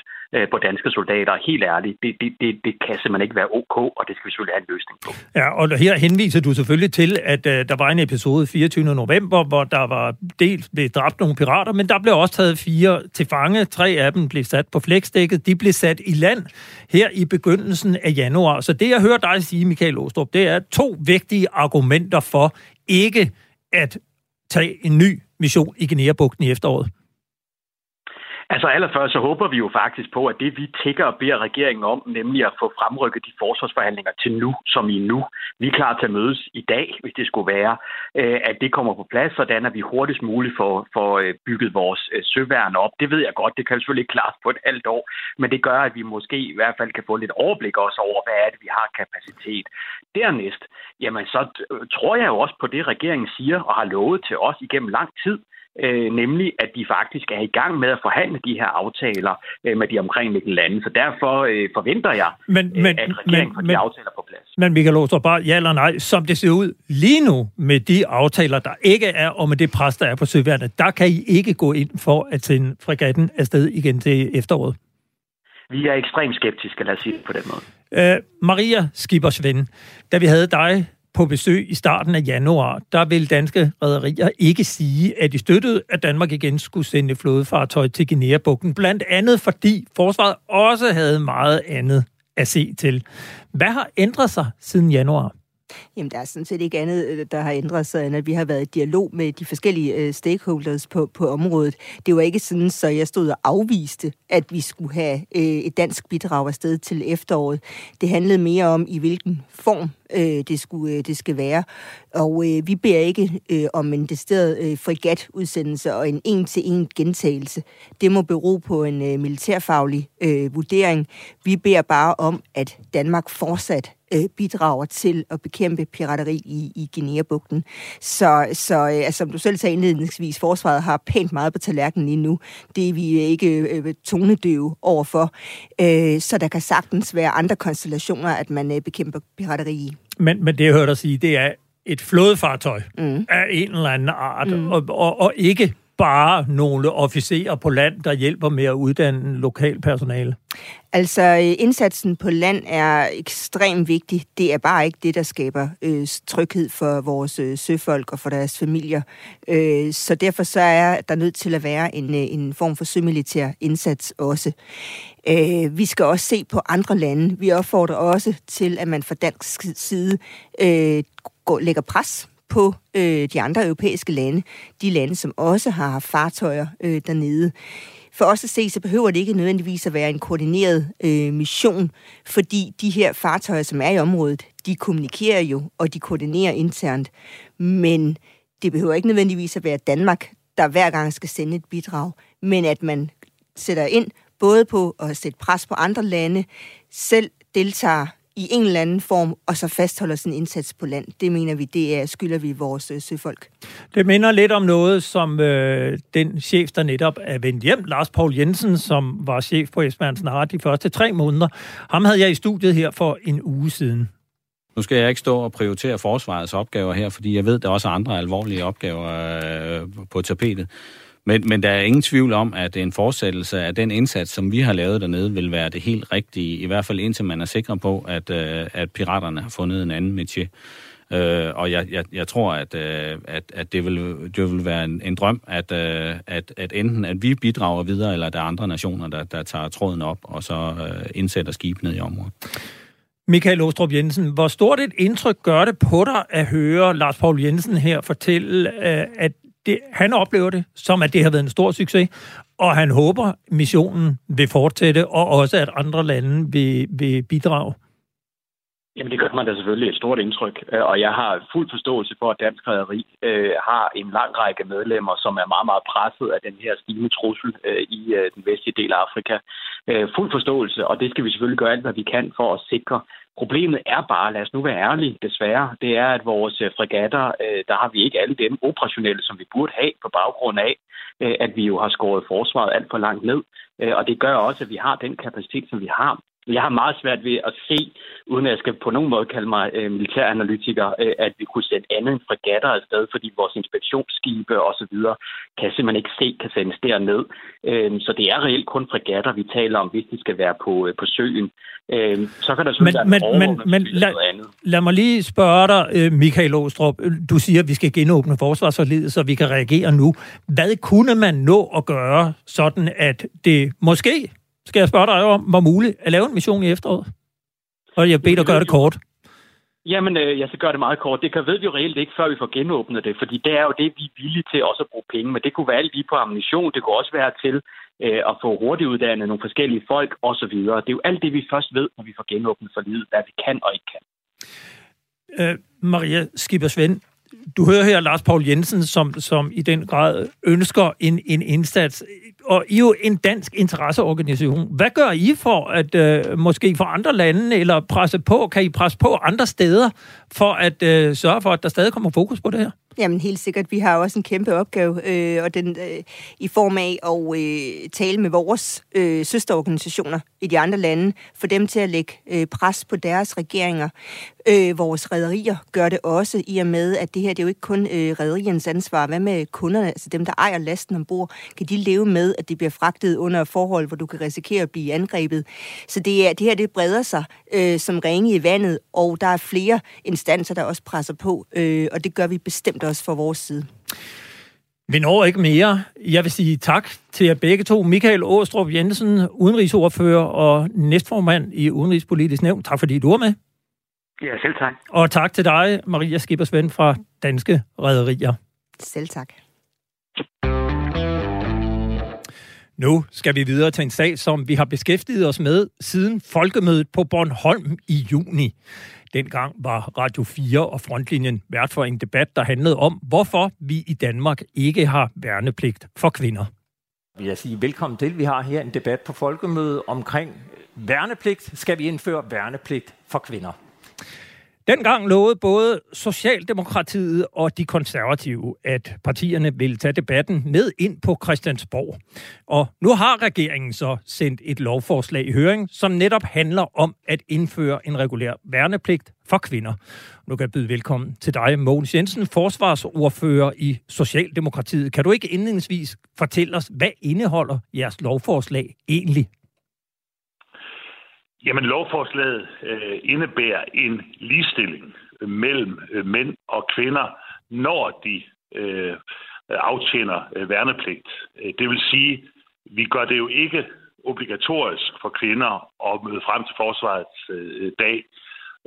på danske soldater. Helt ærligt, det, det, det, det kan simpelthen ikke være ok, og det skal vi selvfølgelig have en løsning på. Ja, og her henviser du selvfølgelig til, at uh, der var en episode fireogtyvende november, hvor der var dels blev dræbt nogle pirater, men der blev også taget fire til fange. Tre af dem blev sat på flexdækket. De blev sat i land her i begyndelsen af januar. Så det, jeg hører dig sige, Michael Aastrup, det er to vigtige argumenter for ikke at tage en ny mission i Guinea-bugten i efteråret. Altså allerførst så håber vi jo faktisk på, at det vi tigger og beder regeringen om, nemlig at få fremrykket de forsvarsforhandlinger til nu, som i nu. Vi er klar til at mødes i dag, hvis det skulle være, at det kommer på plads, sådan at vi hurtigst muligt får, får bygget vores søværn op. Det ved jeg godt, det kan selvfølgelig ikke klares på et halvt år, men det gør, at vi måske i hvert fald kan få lidt overblik også over, hvad er det, vi har kapacitet. Dernæst, jamen så tror jeg jo også på det, regeringen siger og har lovet til os igennem lang tid, Øh, nemlig at de faktisk er i gang med at forhandle de her aftaler øh, med de omkringliggende lande. Så derfor øh, forventer jeg, men, øh, men, at regeringen får de men, aftaler på plads. Men Michael Aastrup, bare ja eller nej, som det ser ud lige nu med de aftaler, der ikke er, og med det pres, der er på søværnet, der kan I ikke gå ind for at sende fregatten afsted igen til efteråret? Vi er ekstremt skeptiske, lad os sige det på den måde. Øh, Maria Skipper Svendsen, da vi havde dig på besøg i starten af januar, der ville danske rædderier ikke sige, at de støttede, at Danmark igen skulle sende flådefartøj til Guinea-bugten, blandt andet fordi forsvaret også havde meget andet at se til. Hvad har ændret sig siden januar? Jamen, der er sådan set ikke andet, der har ændret sig, end at vi har været i dialog med de forskellige stakeholders på, på området. Det var ikke sådan, så jeg stod og afviste, at vi skulle have et dansk bidrag afsted til efteråret. Det handlede mere om, i hvilken form det, skulle, det skal være. Og øh, vi beder ikke øh, om en decideret øh, frigatudsendelse og en en-til-en gentagelse. Det må bero på en øh, militærfaglig øh, vurdering. Vi beder bare om, at Danmark fortsat øh, bidrager til at bekæmpe pirateri i, i Guinea-bugten. Så, så øh, som du selv sagde indledningsvis, forsvaret har pænt meget på tallerkenen lige nu. Det er vi ikke øh, tonedøve overfor. Øh, så der kan sagtens være andre konstellationer, at man øh, bekæmper pirateri i. Men, men det, jeg hørte dig sige, det er et flådefartøj mm. af en eller anden art, mm. og, og, og ikke bare nogle officerer på land, der hjælper med at uddanne lokal personale? Altså, indsatsen på land er ekstremt vigtig. Det er bare ikke det, der skaber øh, tryghed for vores øh, søfolk og for deres familier. Øh, så derfor så er der nødt til at være en, øh, en form for sømilitær indsats også. Øh, vi skal også se på andre lande. Vi opfordrer også til, at man fra dansk side øh, går, lægger pres på øh, de andre europæiske lande, de lande, som også har haft fartøjer øh, dernede. For os at se, så behøver det ikke nødvendigvis at være en koordineret øh, mission, fordi de her fartøjer, som er i området, de kommunikerer jo, og de koordinerer internt. Men det behøver ikke nødvendigvis at være Danmark, der hver gang skal sende et bidrag, men at man sætter ind både på at sætte pres på andre lande, selv deltager i en eller anden form, og så fastholder sin indsats på land. Det mener vi, det er, skylder vi vores øh, søfolk. Det minder lidt om noget, som øh, den chef, der netop er vendt hjem, Lars Poul Jensen, som var chef på Esbern Snare de første tre måneder. Ham havde jeg i studiet her for en uge siden. Nu skal jeg ikke stå og prioritere forsvarets opgaver her, fordi jeg ved, der også er andre alvorlige opgaver øh, på tapetet. Men, men der er ingen tvivl om, at en fortsættelse af den indsats, som vi har lavet dernede, vil være det helt rigtige, i hvert fald indtil man er sikker på, at, at piraterne har fundet en anden métier. Øh, og jeg, jeg, jeg tror, at, at, at det, vil, det vil være en, en drøm, at, at, at enten at vi bidrager videre, eller der er andre nationer, der, der tager tråden op og så indsætter skibene i området. Michael Aastrup Jensen, hvor stort et indtryk gør det på dig at høre Lars Poul Jensen her fortælle, at Det, han oplever det, som at det har været en stor succes, og han håber, missionen vil fortsætte, og også at andre lande vil, vil bidrage? Jamen, det gør mig da selvfølgelig et stort indtryk, og jeg har fuld forståelse for, at Dansk Ræderi øh, har en lang række medlemmer, som er meget, meget presset af den her stigende trussel øh, i øh, den vestlige del af Afrika. Øh, fuld forståelse, og det skal vi selvfølgelig gøre alt, hvad vi kan for at sikre. Problemet er bare, lad os nu være ærlige desværre, det er, at vores fregatter, der har vi ikke alle dem operationelle, som vi burde have på baggrund af, at vi jo har skåret forsvaret alt for langt ned. Og det gør også, at vi har den kapacitet, som vi har. Jeg har meget svært ved at se, uden at jeg skal på nogen måde kalde mig militæranalytiker, at vi kunne sende andet end fregatter afsted, fordi vores inspektionsskibe osv. kan simpelthen ikke se, kan sendes derned. Så det er reelt kun fregatter, vi taler om, hvis de skal være på, på søen. Så kan der selvfølgelig men, være en men, men, lad, andet. Lad mig lige spørge dig, Michael Aastrup. Du siger, at vi skal genåbne forsvarsforliget, så vi kan reagere nu. Hvad kunne man nå at gøre, sådan at det måske, skal jeg spørge dig om, var muligt at lave en mission i efteråret? Og jeg beder dig at gøre det kort. Jamen, øh, jeg skal gøre det meget kort. Det kan ved vi jo reelt ikke, før vi får genåbnet det, fordi det er jo det, vi er villige til også at bruge penge. Men det kunne være alt lige på ammunition, det kunne også være til øh, at få hurtigt uddannet nogle forskellige folk osv. Det er jo alt det, vi først ved, når vi får genåbnet for livet, hvad vi kan og ikke kan. Øh, Maria Skipper Svendsen, du hører her Lars Poul Jensen, som, som i den grad ønsker en, en indsats. Og I er jo en dansk interesseorganisation. Hvad gør I for at øh, måske for andre lande, eller presse på? Kan I presse på andre steder for at øh, sørge for, at der stadig kommer fokus på det her? Jamen helt sikkert. Vi har også en kæmpe opgave øh, og den, øh, i form af at øh, tale med vores øh, søsterorganisationer i de andre lande, for dem til at lægge øh, pres på deres regeringer. Øh, vores rædderier gør det også, i og med, at det her det er jo ikke kun øh, rædderiernes ansvar. Hvad med kunderne, altså dem, der ejer lasten ombord? Kan de leve med, at det bliver fragtet under forhold, hvor du kan risikere at blive angrebet? Så det, er, det her det breder sig øh, som ringe i vandet, og der er flere instanser, der også presser på, øh, og det gør vi bestemt også fra vores side. Vi når ikke mere. Jeg vil sige tak til jer begge to. Michael Aastrup Jensen, udenrigsordfører og næstformand i Udenrigspolitisk Nævn. Tak fordi du var med. Ja, selv tak. Og tak til dig, Maria Skipper Svendsen fra Danske Ræderier. Selv tak. Nu skal vi videre til en sag, som vi har beskæftiget os med siden folkemødet på Bornholm i juni. Dengang var Radio fire og Frontlinjen vært for en debat, der handlede om, hvorfor vi i Danmark ikke har værnepligt for kvinder. Vil jeg sige velkommen til. Vi har her en debat på folkemødet omkring værnepligt. Skal vi indføre værnepligt for kvinder? Dengang lovede både Socialdemokratiet og de konservative, at partierne ville tage debatten med ind på Christiansborg. Og nu har regeringen så sendt et lovforslag i høring, som netop handler om at indføre en regulær værnepligt for kvinder. Nu kan jeg byde velkommen til dig, Mogens Jensen, forsvarsordfører i Socialdemokratiet. Kan du ikke indledningsvis fortælle os, hvad indeholder jeres lovforslag egentlig? Jamen, lovforslaget øh, indebærer en ligestilling mellem øh, mænd og kvinder, når de øh, aftjener øh, værnepligt. Det vil sige, vi gør det jo ikke obligatorisk for kvinder at møde frem til forsvarets øh, dag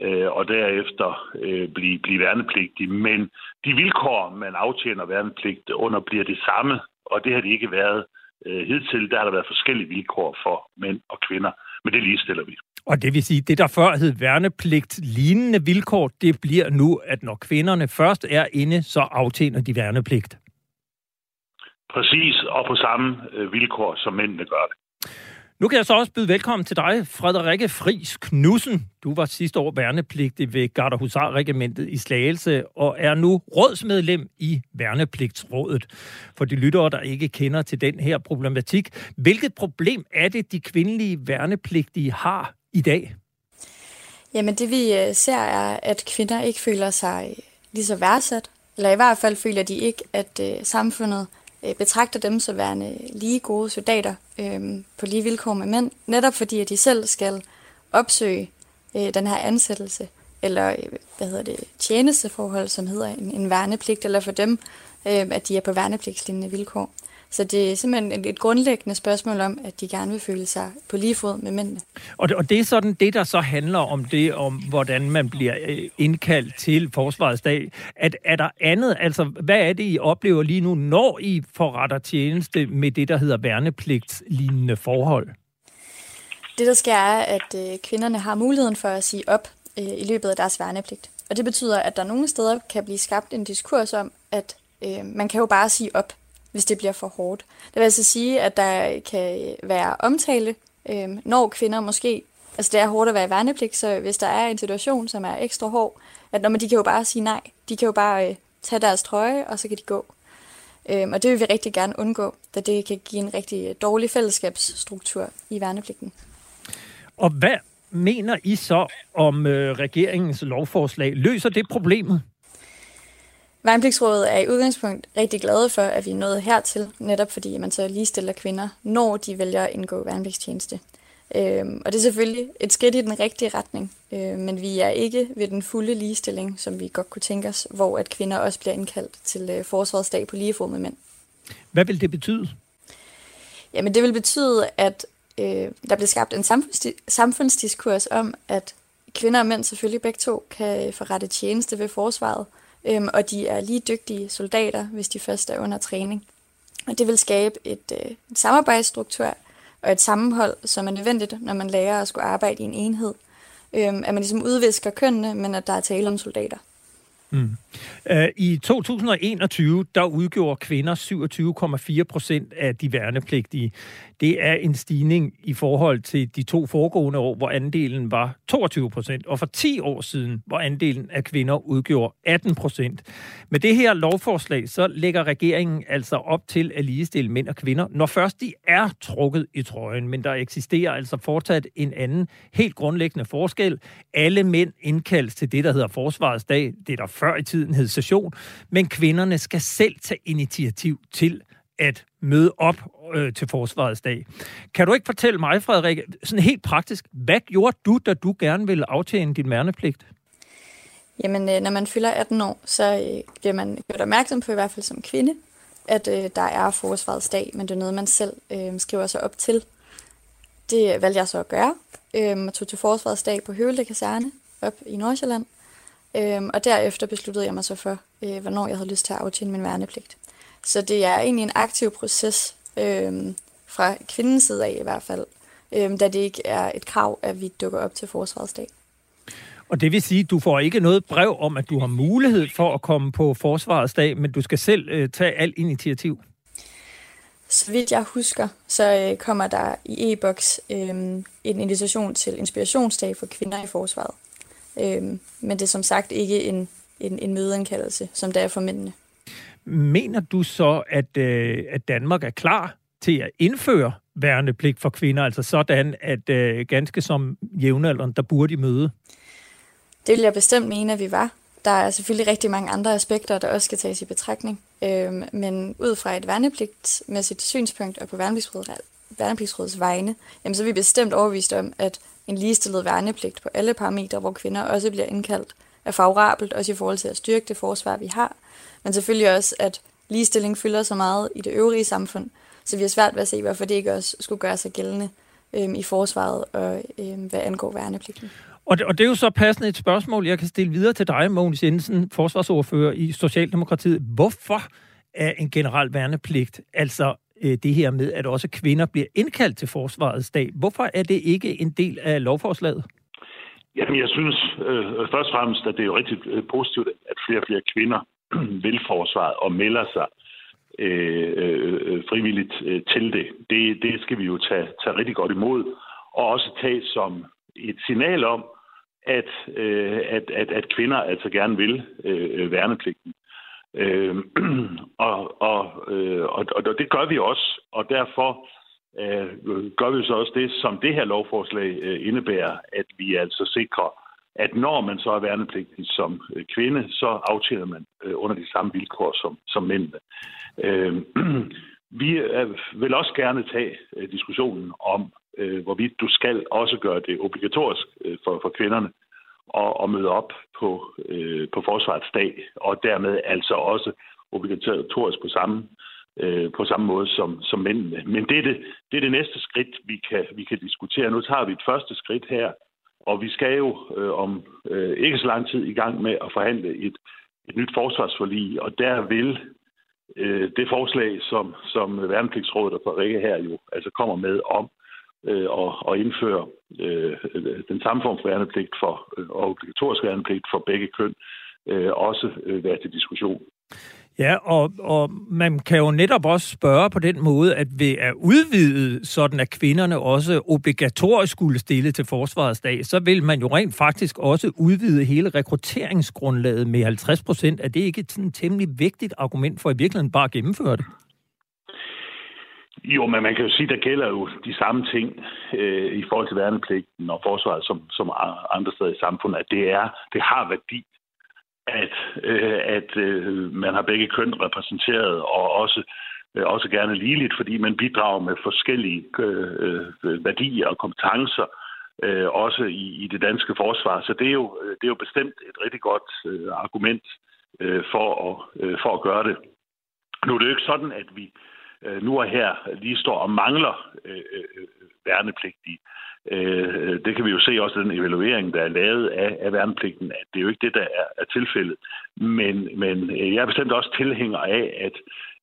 øh, og derefter øh, blive, blive værnepligtige. Men de vilkår, man aftjener værnepligt under, bliver det samme, og det har det ikke været øh, hidtil. Der har der været forskellige vilkår for mænd og kvinder. Men det ligestiller vi. Og det vil sige, det der før hed værnepligt lignende vilkår, det bliver nu, at når kvinderne først er inde, så aftjener de værnepligt. Præcis, og på samme vilkår, som mændene gør det. Nu kan jeg så også byde velkommen til dig, Frederikke Friis Knudsen. Du var sidste år værnepligtig ved Gardahusar-regimentet i Slagelse og er nu rådsmedlem i Værnepligtrådet. For de lyttere, der ikke kender til den her problematik, hvilket problem er det, de kvindelige værnepligtige har i dag? Jamen det vi ser er, at kvinder ikke føler sig lige så værdsat, eller i hvert fald føler de ikke, at samfundet betragter dem som værende lige gode soldater øh, på lige vilkår med mænd, netop fordi, at de selv skal opsøge øh, den her ansættelse, eller hvad hedder det, tjenesteforhold, som hedder en, en værnepligt, eller for dem, øh, at de er på værnepligtslignende vilkår. Så det er simpelthen et grundlæggende spørgsmål om, at de gerne vil føle sig på lige fod med mændene. Og det, og det er sådan det, der så handler om det, om hvordan man bliver indkaldt til Forsvarets dag. At, er der andet? Altså, hvad er det, I oplever lige nu, når I forretter tjeneste med det, der hedder værnepligtslignende forhold? Det, der sker, er, at kvinderne har muligheden for at sige op i løbet af deres værnepligt. Og det betyder, at der nogle steder kan blive skabt en diskurs om, at øh, man kan jo bare sige op, hvis det bliver for hårdt. Det vil altså sige, at der kan være omtale, øh, når kvinder måske... Altså, det er hårdt at være i værnepligt, så hvis der er en situation, som er ekstra hård, at når man, de kan jo bare sige nej. De kan jo bare øh, tage deres trøje, og så kan de gå. Øh, og det vil vi rigtig gerne undgå, da det kan give en rigtig dårlig fællesskabsstruktur i værnepligten. Og hvad mener I så om øh, regeringens lovforslag? Løser det problemet? Værnepligtsrådet er i udgangspunkt rigtig glade for, at vi er nået hertil, netop fordi man så ligestiller kvinder, når de vælger at indgå værnepligtstjeneste. Øhm, og det er selvfølgelig et skridt i den rigtige retning, øhm, men vi er ikke ved den fulde ligestilling, som vi godt kunne tænke os, hvor at kvinder også bliver indkaldt til øh, Forsvarets dag på lige fod med mænd. Hvad vil det betyde? Jamen det vil betyde, at øh, der bliver skabt en samfunds- samfundsdiskurs om, at kvinder og mænd selvfølgelig begge to kan forrette tjeneste ved Forsvaret, Øhm, og de er lige dygtige soldater, hvis de først er under træning. Og det vil skabe et, øh, et samarbejdsstruktur og et sammenhold, som er nødvendigt, når man lærer at skulle arbejde i en enhed. Øhm, at man ligesom udvisker kønnene, men at der er tale om soldater. Mm. Øh, I to tusind og enogtyve, der udgjorde kvinder syvogtyve komma fire procent af de værnepligtige. Det er en stigning i forhold til de to foregående år, hvor andelen var toogtyve procent, og for ti år siden, hvor andelen af kvinder udgjorde atten procent. Med det her lovforslag, så lægger regeringen altså op til at ligestille mænd og kvinder, når først de er trukket i trøjen, men der eksisterer altså fortsat en anden helt grundlæggende forskel. Alle mænd indkaldes til det, der hedder Forsvarets dag, det der før i tiden hed session, men kvinderne skal selv tage initiativ til at møde op øh, til Forsvarets dag. Kan du ikke fortælle mig, Frederik, sådan helt praktisk, hvad gjorde du, da du gerne ville aftjene din værnepligt? Jamen, øh, når man fylder atten år, så øh, bliver man gjort opmærksom på, i hvert fald som kvinde, at øh, der er Forsvarets dag, men det er noget, man selv øh, skriver sig op til. Det valgte jeg så at gøre. Øh, jeg tog til Forsvarets dag på Høvelte Kaserne op i Nordsjælland, øh, og derefter besluttede jeg mig så for, øh, hvornår jeg havde lyst til at aftjene min værnepligt. Så det er egentlig en aktiv proces, øh, fra kvindens side af i hvert fald, øh, da det ikke er et krav, at vi dukker op til Forsvarets dag. Og det vil sige, at du får ikke noget brev om, at du har mulighed for at komme på Forsvarets dag, men du skal selv øh, tage alt initiativ? Så vidt jeg husker, så øh, kommer der i e-boks øh, en invitation til Inspirationsdag for kvinder i Forsvaret. Øh, men det er som sagt ikke en, en, en mødeindkaldelse, som der er for mændene. Mener du så, at, øh, at Danmark er klar til at indføre værnepligt for kvinder, altså sådan, at øh, ganske som jævnaldrende, der burde de møde? Det vil jeg bestemt mene, at vi var. Der er selvfølgelig rigtig mange andre aspekter, der også skal tages i betragtning. Øhm, men ud fra et værnepligtmæssigt synspunkt og på Værnepligtrådets vegne, jamen, så er vi bestemt overbevist om, at en ligestillet værnepligt på alle parametre, hvor kvinder også bliver indkaldt, er favorabelt, også i forhold til at styrke det forsvar, vi har. Men selvfølgelig også, at ligestilling fylder så meget i det øvrige samfund, så vi har svært ved at se, hvorfor det ikke også skulle gøre sig gældende øhm, i forsvaret og øhm, hvad angår værnepligten. Og det, og det er jo så passende et spørgsmål, jeg kan stille videre til dig, Mogens Jensen, forsvarsordfører i Socialdemokratiet. Hvorfor er en generel værnepligt, altså øh, det her med, at også kvinder bliver indkaldt til forsvarets dag, hvorfor er det ikke en del af lovforslaget? Jamen, jeg synes øh, først og fremmest, at det er jo rigtig positivt, at flere og flere kvinder vil forsvaret og melder sig øh, øh, frivilligt øh, til det. det. Det skal vi jo tage, tage rigtig godt imod, og også tage som et signal om, at, øh, at, at, at kvinder altså gerne vil øh, værnepligten. Øh, og, og, øh, og, og det gør vi også, og derfor øh, gør vi så også det, som det her lovforslag øh, indebærer, at vi altså sikrer, at når man så er værnepligtig som kvinde, så aftjener man øh, under de samme vilkår som, som mændene. Øh, vi øh, vil også gerne tage øh, diskussionen om, hvorvidt du skal også gøre det obligatorisk for, for kvinderne og, og møde op på, øh, på forsvarets dag, og dermed altså også obligatorisk på samme, øh, på samme måde som, som mændene. Men det er det, det er det næste skridt, vi kan, vi kan diskutere. Nu tager vi et første skridt her, og vi skal jo øh, om øh, ikke så lang tid i gang med at forhandle et, et nyt forsvarsforlig, og der vil øh, det forslag, som, som Værnepligtrådet og Frederikke her jo altså kommer med om, Og, og indføre øh, den samme form for værnepligt for, og obligatorisk værnepligt for begge køn, øh, også øh, være til diskussion. Ja, og, og man kan jo netop også spørge på den måde, at ved at udvide sådan, at kvinderne også obligatorisk skulle stille til forsvarets dag, så vil man jo rent faktisk også udvide hele rekrutteringsgrundlaget med halvtreds procent. Er det ikke et sådan temmelig vigtigt argument for i virkeligheden bare at gennemføre det? Jo, men man kan jo sige, at der gælder jo de samme ting øh, i forhold til værnepligten og forsvaret som, som andre steder i samfundet, at det er, det har værdi, at, øh, at øh, man har begge køn repræsenteret og også, øh, også gerne ligeligt, fordi man bidrager med forskellige øh, værdier og kompetencer, øh, også i, i det danske forsvar. Så det er jo, det er jo bestemt et rigtig godt øh, argument øh, for, at, øh, for at gøre det. Nu er det jo ikke sådan, at vi nu og her lige står og mangler øh, øh, værnepligtige. Øh, det kan vi jo se også i den evaluering, der er lavet af, af værnepligten, at det er jo ikke det, der er, er tilfældet. Men, men jeg er bestemt også tilhænger af, at,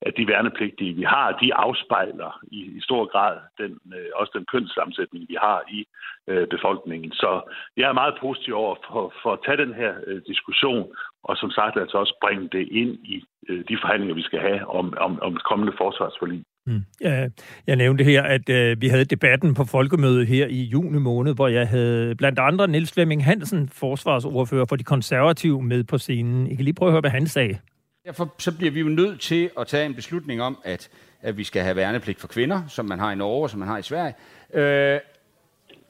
at de værnepligtige, vi har, de afspejler i, i stor grad den, øh, også den kønssammensætning, vi har i øh, befolkningen. Så jeg er meget positiv over for, for at tage den her øh, diskussion, og som sagt altså også bringe det ind i øh, de forhandlinger, vi skal have om, om, om kommende forsvarsforlig. Mm. Ja, jeg nævnte her, at øh, vi havde debatten på folkemødet her i juni måned, hvor jeg havde blandt andre Niels Flemming Hansen, forsvarsordfører for de konservative, med på scenen. I kan lige prøve at høre, hvad han sagde. Derfor så bliver vi jo nødt til at tage en beslutning om, at, at vi skal have værnepligt for kvinder, som man har i Norge og som man har i Sverige, øh,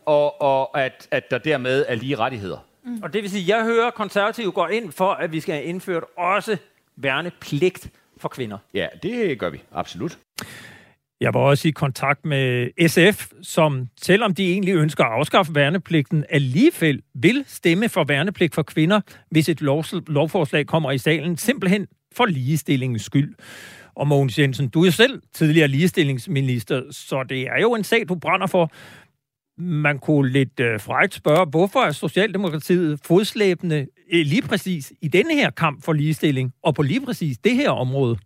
og, og at, at der dermed er lige rettigheder. Mm. Og det vil sige, at jeg hører, at konservative går ind for, at vi skal have indført også værnepligt for kvinder. Ja, det gør vi. Absolut. Jeg var også i kontakt med S F, som selvom de egentlig ønsker at afskaffe værnepligten, alligevel vil stemme for værnepligt for kvinder, hvis et lov, lovforslag kommer i salen, simpelthen for ligestillingens skyld. Og Mogens Jensen, du er selv tidligere ligestillingsminister, så det er jo en sag, du brænder for. Man kunne lidt øh, frækt spørge, hvorfor er Socialdemokratiet fodslæbende øh, lige præcis i denne her kamp for ligestilling, og på lige præcis det her område?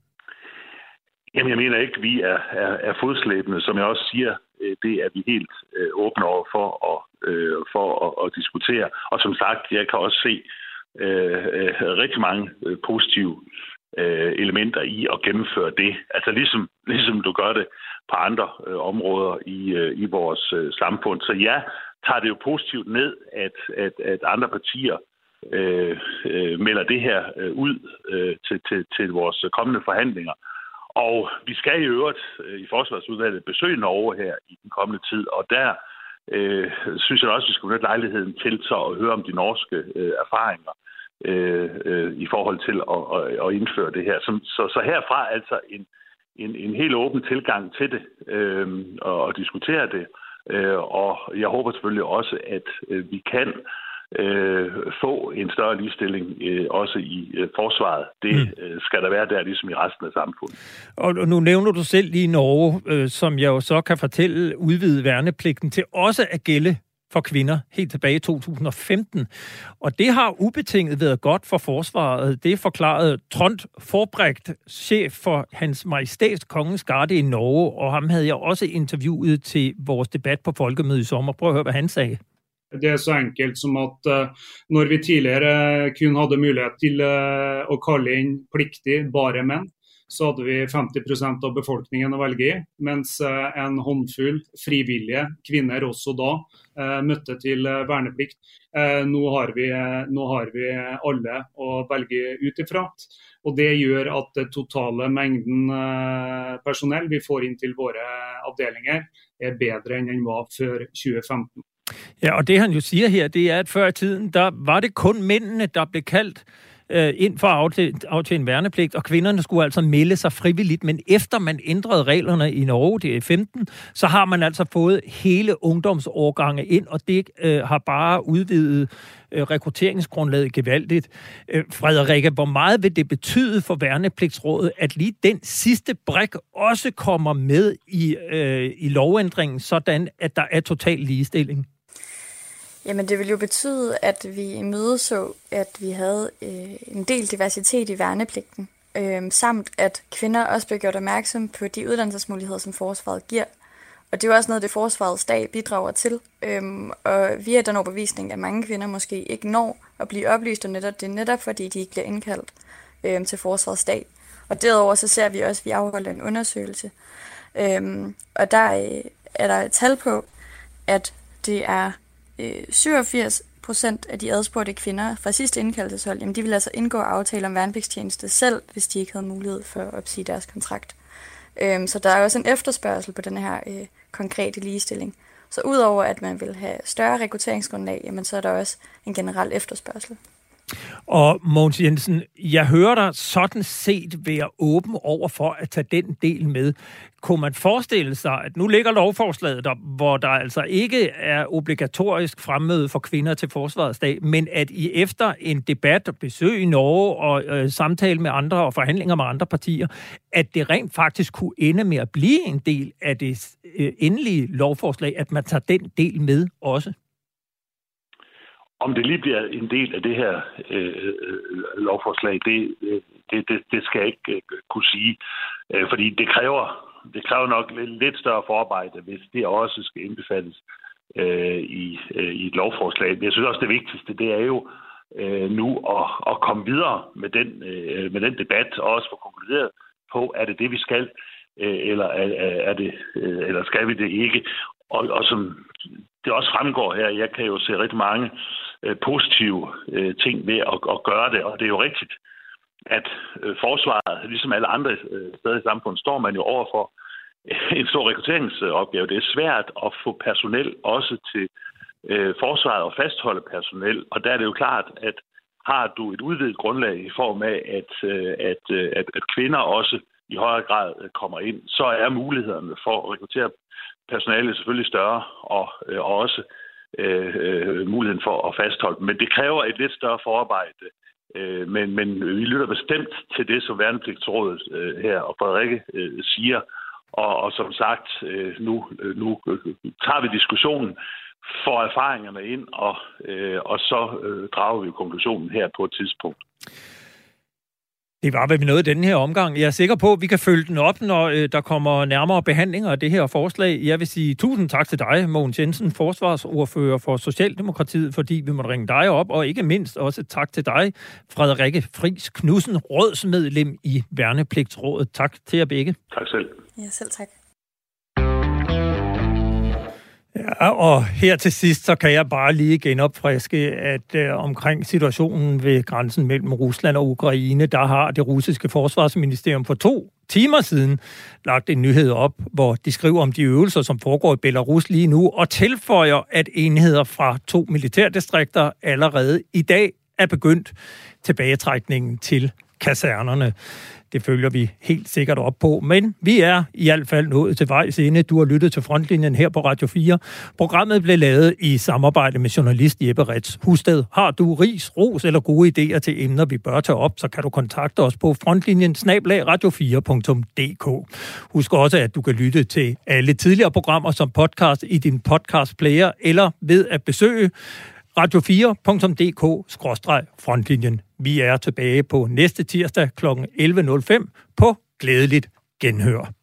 Jamen, jeg mener ikke, vi er, er, er fodslæbende. Som jeg også siger, øh, det er vi helt øh, åbne over for, at, øh, for at, at diskutere. Og som sagt, jeg kan også se øh, øh, rigtig mange øh, positive øh, elementer i at gennemføre det. Altså ligesom, ligesom du gør det på andre øh, områder i, øh, i vores øh, samfund. Så ja, tager det jo positivt ned, at, at, at andre partier øh, øh, melder det her øh, ud øh, til, til, til vores kommende forhandlinger. Og vi skal i øvrigt øh, i Forsvarsudvalget besøge Norge her i den kommende tid, og der øh, synes jeg også, at vi skal benytte lejligheden til så at høre om de norske øh, erfaringer øh, øh, i forhold til at, at, at indføre det her. Så, så, så herfra altså en, en, en helt åben tilgang til det øh, og, og diskutere det. Og jeg håber selvfølgelig også, at vi kan øh, få en større ligestilling øh, også i øh, forsvaret. Det øh, skal der være der, ligesom i resten af samfundet. Og nu nævner du selv lige Norge, øh, som jeg jo så kan fortælle udvide værnepligten til også at gælde for kvinder helt tilbage i to tusind og femten. Og det har ubetinget været godt for forsvaret. Det forklarede Trond Forbrecht, chef for Hans Majestæts Kongens Garde i Norge, og ham havde jeg også interviewet til vores debat på Folkemødet i sommer. Prøv at høre, hvad han sagde. Det er så enkelt som at når vi tidligere kun havde mulighed til at kalde ind pligtige bare mænd, så hadde vi femti prosent av befolkningen å velge i, mens en håndfull frivillige kvinner også da møtte til verneplikt. Nå har vi, nå har vi alle å velge utifra, og det gjør at totale mengden personell vi får inn til våre avdelinger er bedre enn den var før to tusind og femten. Ja, og det han jo siger her, det er, at før i tiden, der var det kun mændene, der blev kaldt ind for at aftjene værnepligt, og kvinderne skulle altså melde sig frivilligt, men efter man ændrede reglerne i Norge, det er femten, så har man altså fået hele ungdomsårgange ind, og det øh, har bare udvidet øh, rekrutteringsgrundlaget gevaldigt. Øh, Frederikke, hvor meget vil det betyde for Værnepligtsrådet, at lige den sidste brik også kommer med i, øh, i lovændringen, sådan at der er total ligestilling? Jamen, det ville jo betyde, at vi imødeså, at vi havde øh, en del diversitet i værnepligten, øh, samt at kvinder også blev gjort opmærksom på de uddannelsesmuligheder, som forsvaret giver. Og det er jo også noget, det forsvarets stab bidrager til. Øh, og vi er den overbevisning, at mange kvinder måske ikke når at blive oplyst, og netop det er netop, fordi de ikke bliver indkaldt øh, til forsvarets stab. Og derudover så ser vi også, at vi afholder en undersøgelse. Øh, og der øh, er der et tal på, at det er syvogfirs procent af de adspurgte kvinder fra sidste indkaldelseshold, jamen de ville altså indgå aftale om værnepligtstjeneste selv, hvis de ikke havde mulighed for at opsige deres kontrakt. Øhm, så der er også en efterspørgsel på den her øh, konkrete ligestilling. Så udover at man vil have større rekrutteringsgrundlag, jamen så er der også en generel efterspørgsel. Og Mogens Jensen, jeg hører dig sådan set være åben over for at tage den del med. Kunne man forestille sig, at nu ligger lovforslaget der, hvor der altså ikke er obligatorisk fremmøde for kvinder til forsvarets dag, men at I efter en debat og besøg i Norge og øh, samtale med andre og forhandlinger med andre partier, at det rent faktisk kunne ende med at blive en del af det øh, endelige lovforslag, at man tager den del med også? Om det lige bliver en del af det her øh, lovforslag, det, det, det, det skal jeg ikke øh, kunne sige. Øh, fordi det kræver, det kræver nok lidt større forarbejde, hvis det også skal indbefattes øh, i, øh, i et lovforslag. Men jeg synes også, det vigtigste, det er jo øh, nu at, at komme videre med den, øh, med den debat, og også få konkluderet på, er det det, vi skal, øh, eller, er, er det, øh, eller skal vi det ikke? Og, og som det også fremgår her, jeg kan jo se rigtig mange øh, positive øh, ting ved at, at gøre det, og det er jo rigtigt, at øh, forsvaret, ligesom alle andre øh, steder i samfundet, står man jo overfor øh, en stor rekrutteringsopgave. Det er svært at få personel også til øh, forsvaret og fastholde personel, og der er det jo klart, at har du et udvidet grundlag i form af, at, øh, at, øh, at, at kvinder også i højere grad øh, kommer ind, så er mulighederne for at rekruttere personale er selvfølgelig større, og, og også øh, øh, muligheden for at fastholde dem. Men det kræver et lidt større forarbejde. Øh, men, men vi lytter bestemt til det, som Værnepligtrådet øh, her og Frederikke øh, siger. Og, og som sagt, øh, nu, øh, nu tager vi diskussionen, får erfaringerne ind, og, øh, og så øh, drager vi konklusionen her på et tidspunkt. Det var, hvad vi nåede i denne her omgang. Jeg er sikker på, at vi kan følge den op, når øh, der kommer nærmere behandlinger af det her forslag. Jeg vil sige tusind tak til dig, Mogens Jensen, forsvarsordfører for Socialdemokratiet, fordi vi måtte ringe dig op, og ikke mindst også tak til dig, Frederikke Friis Knudsen, rådsmedlem i Værnepligtsrådet. Tak til jer begge. Tak selv. Ja, selv tak. Ja, og her til sidst, så kan jeg bare lige genopfriske, at øh, omkring situationen ved grænsen mellem Rusland og Ukraine, der har det russiske forsvarsministerium for to timer siden lagt en nyhed op, hvor de skriver om de øvelser, som foregår i Belarus lige nu, og tilføjer, at enheder fra to militærdistrikter allerede i dag er begyndt tilbagetrækningen til kasernerne. Det følger vi helt sikkert op på, men vi er i hvert fald nået til vejs ende. Du har lyttet til Frontlinjen her på Radio fire. Programmet blev lavet i samarbejde med journalist Jeppe Rets Husted. Har du ris, ros eller gode idéer til emner, vi bør tage op, så kan du kontakte os på frontlinjen snabel-a radio fire punktum d k. Husk også, at du kan lytte til alle tidligere programmer som podcast i din podcastplayer eller ved at besøge radio fire punktum d k skråstreg frontlinjen. Vi er tilbage på næste tirsdag klokken elleve nul fem på glædeligt genhør.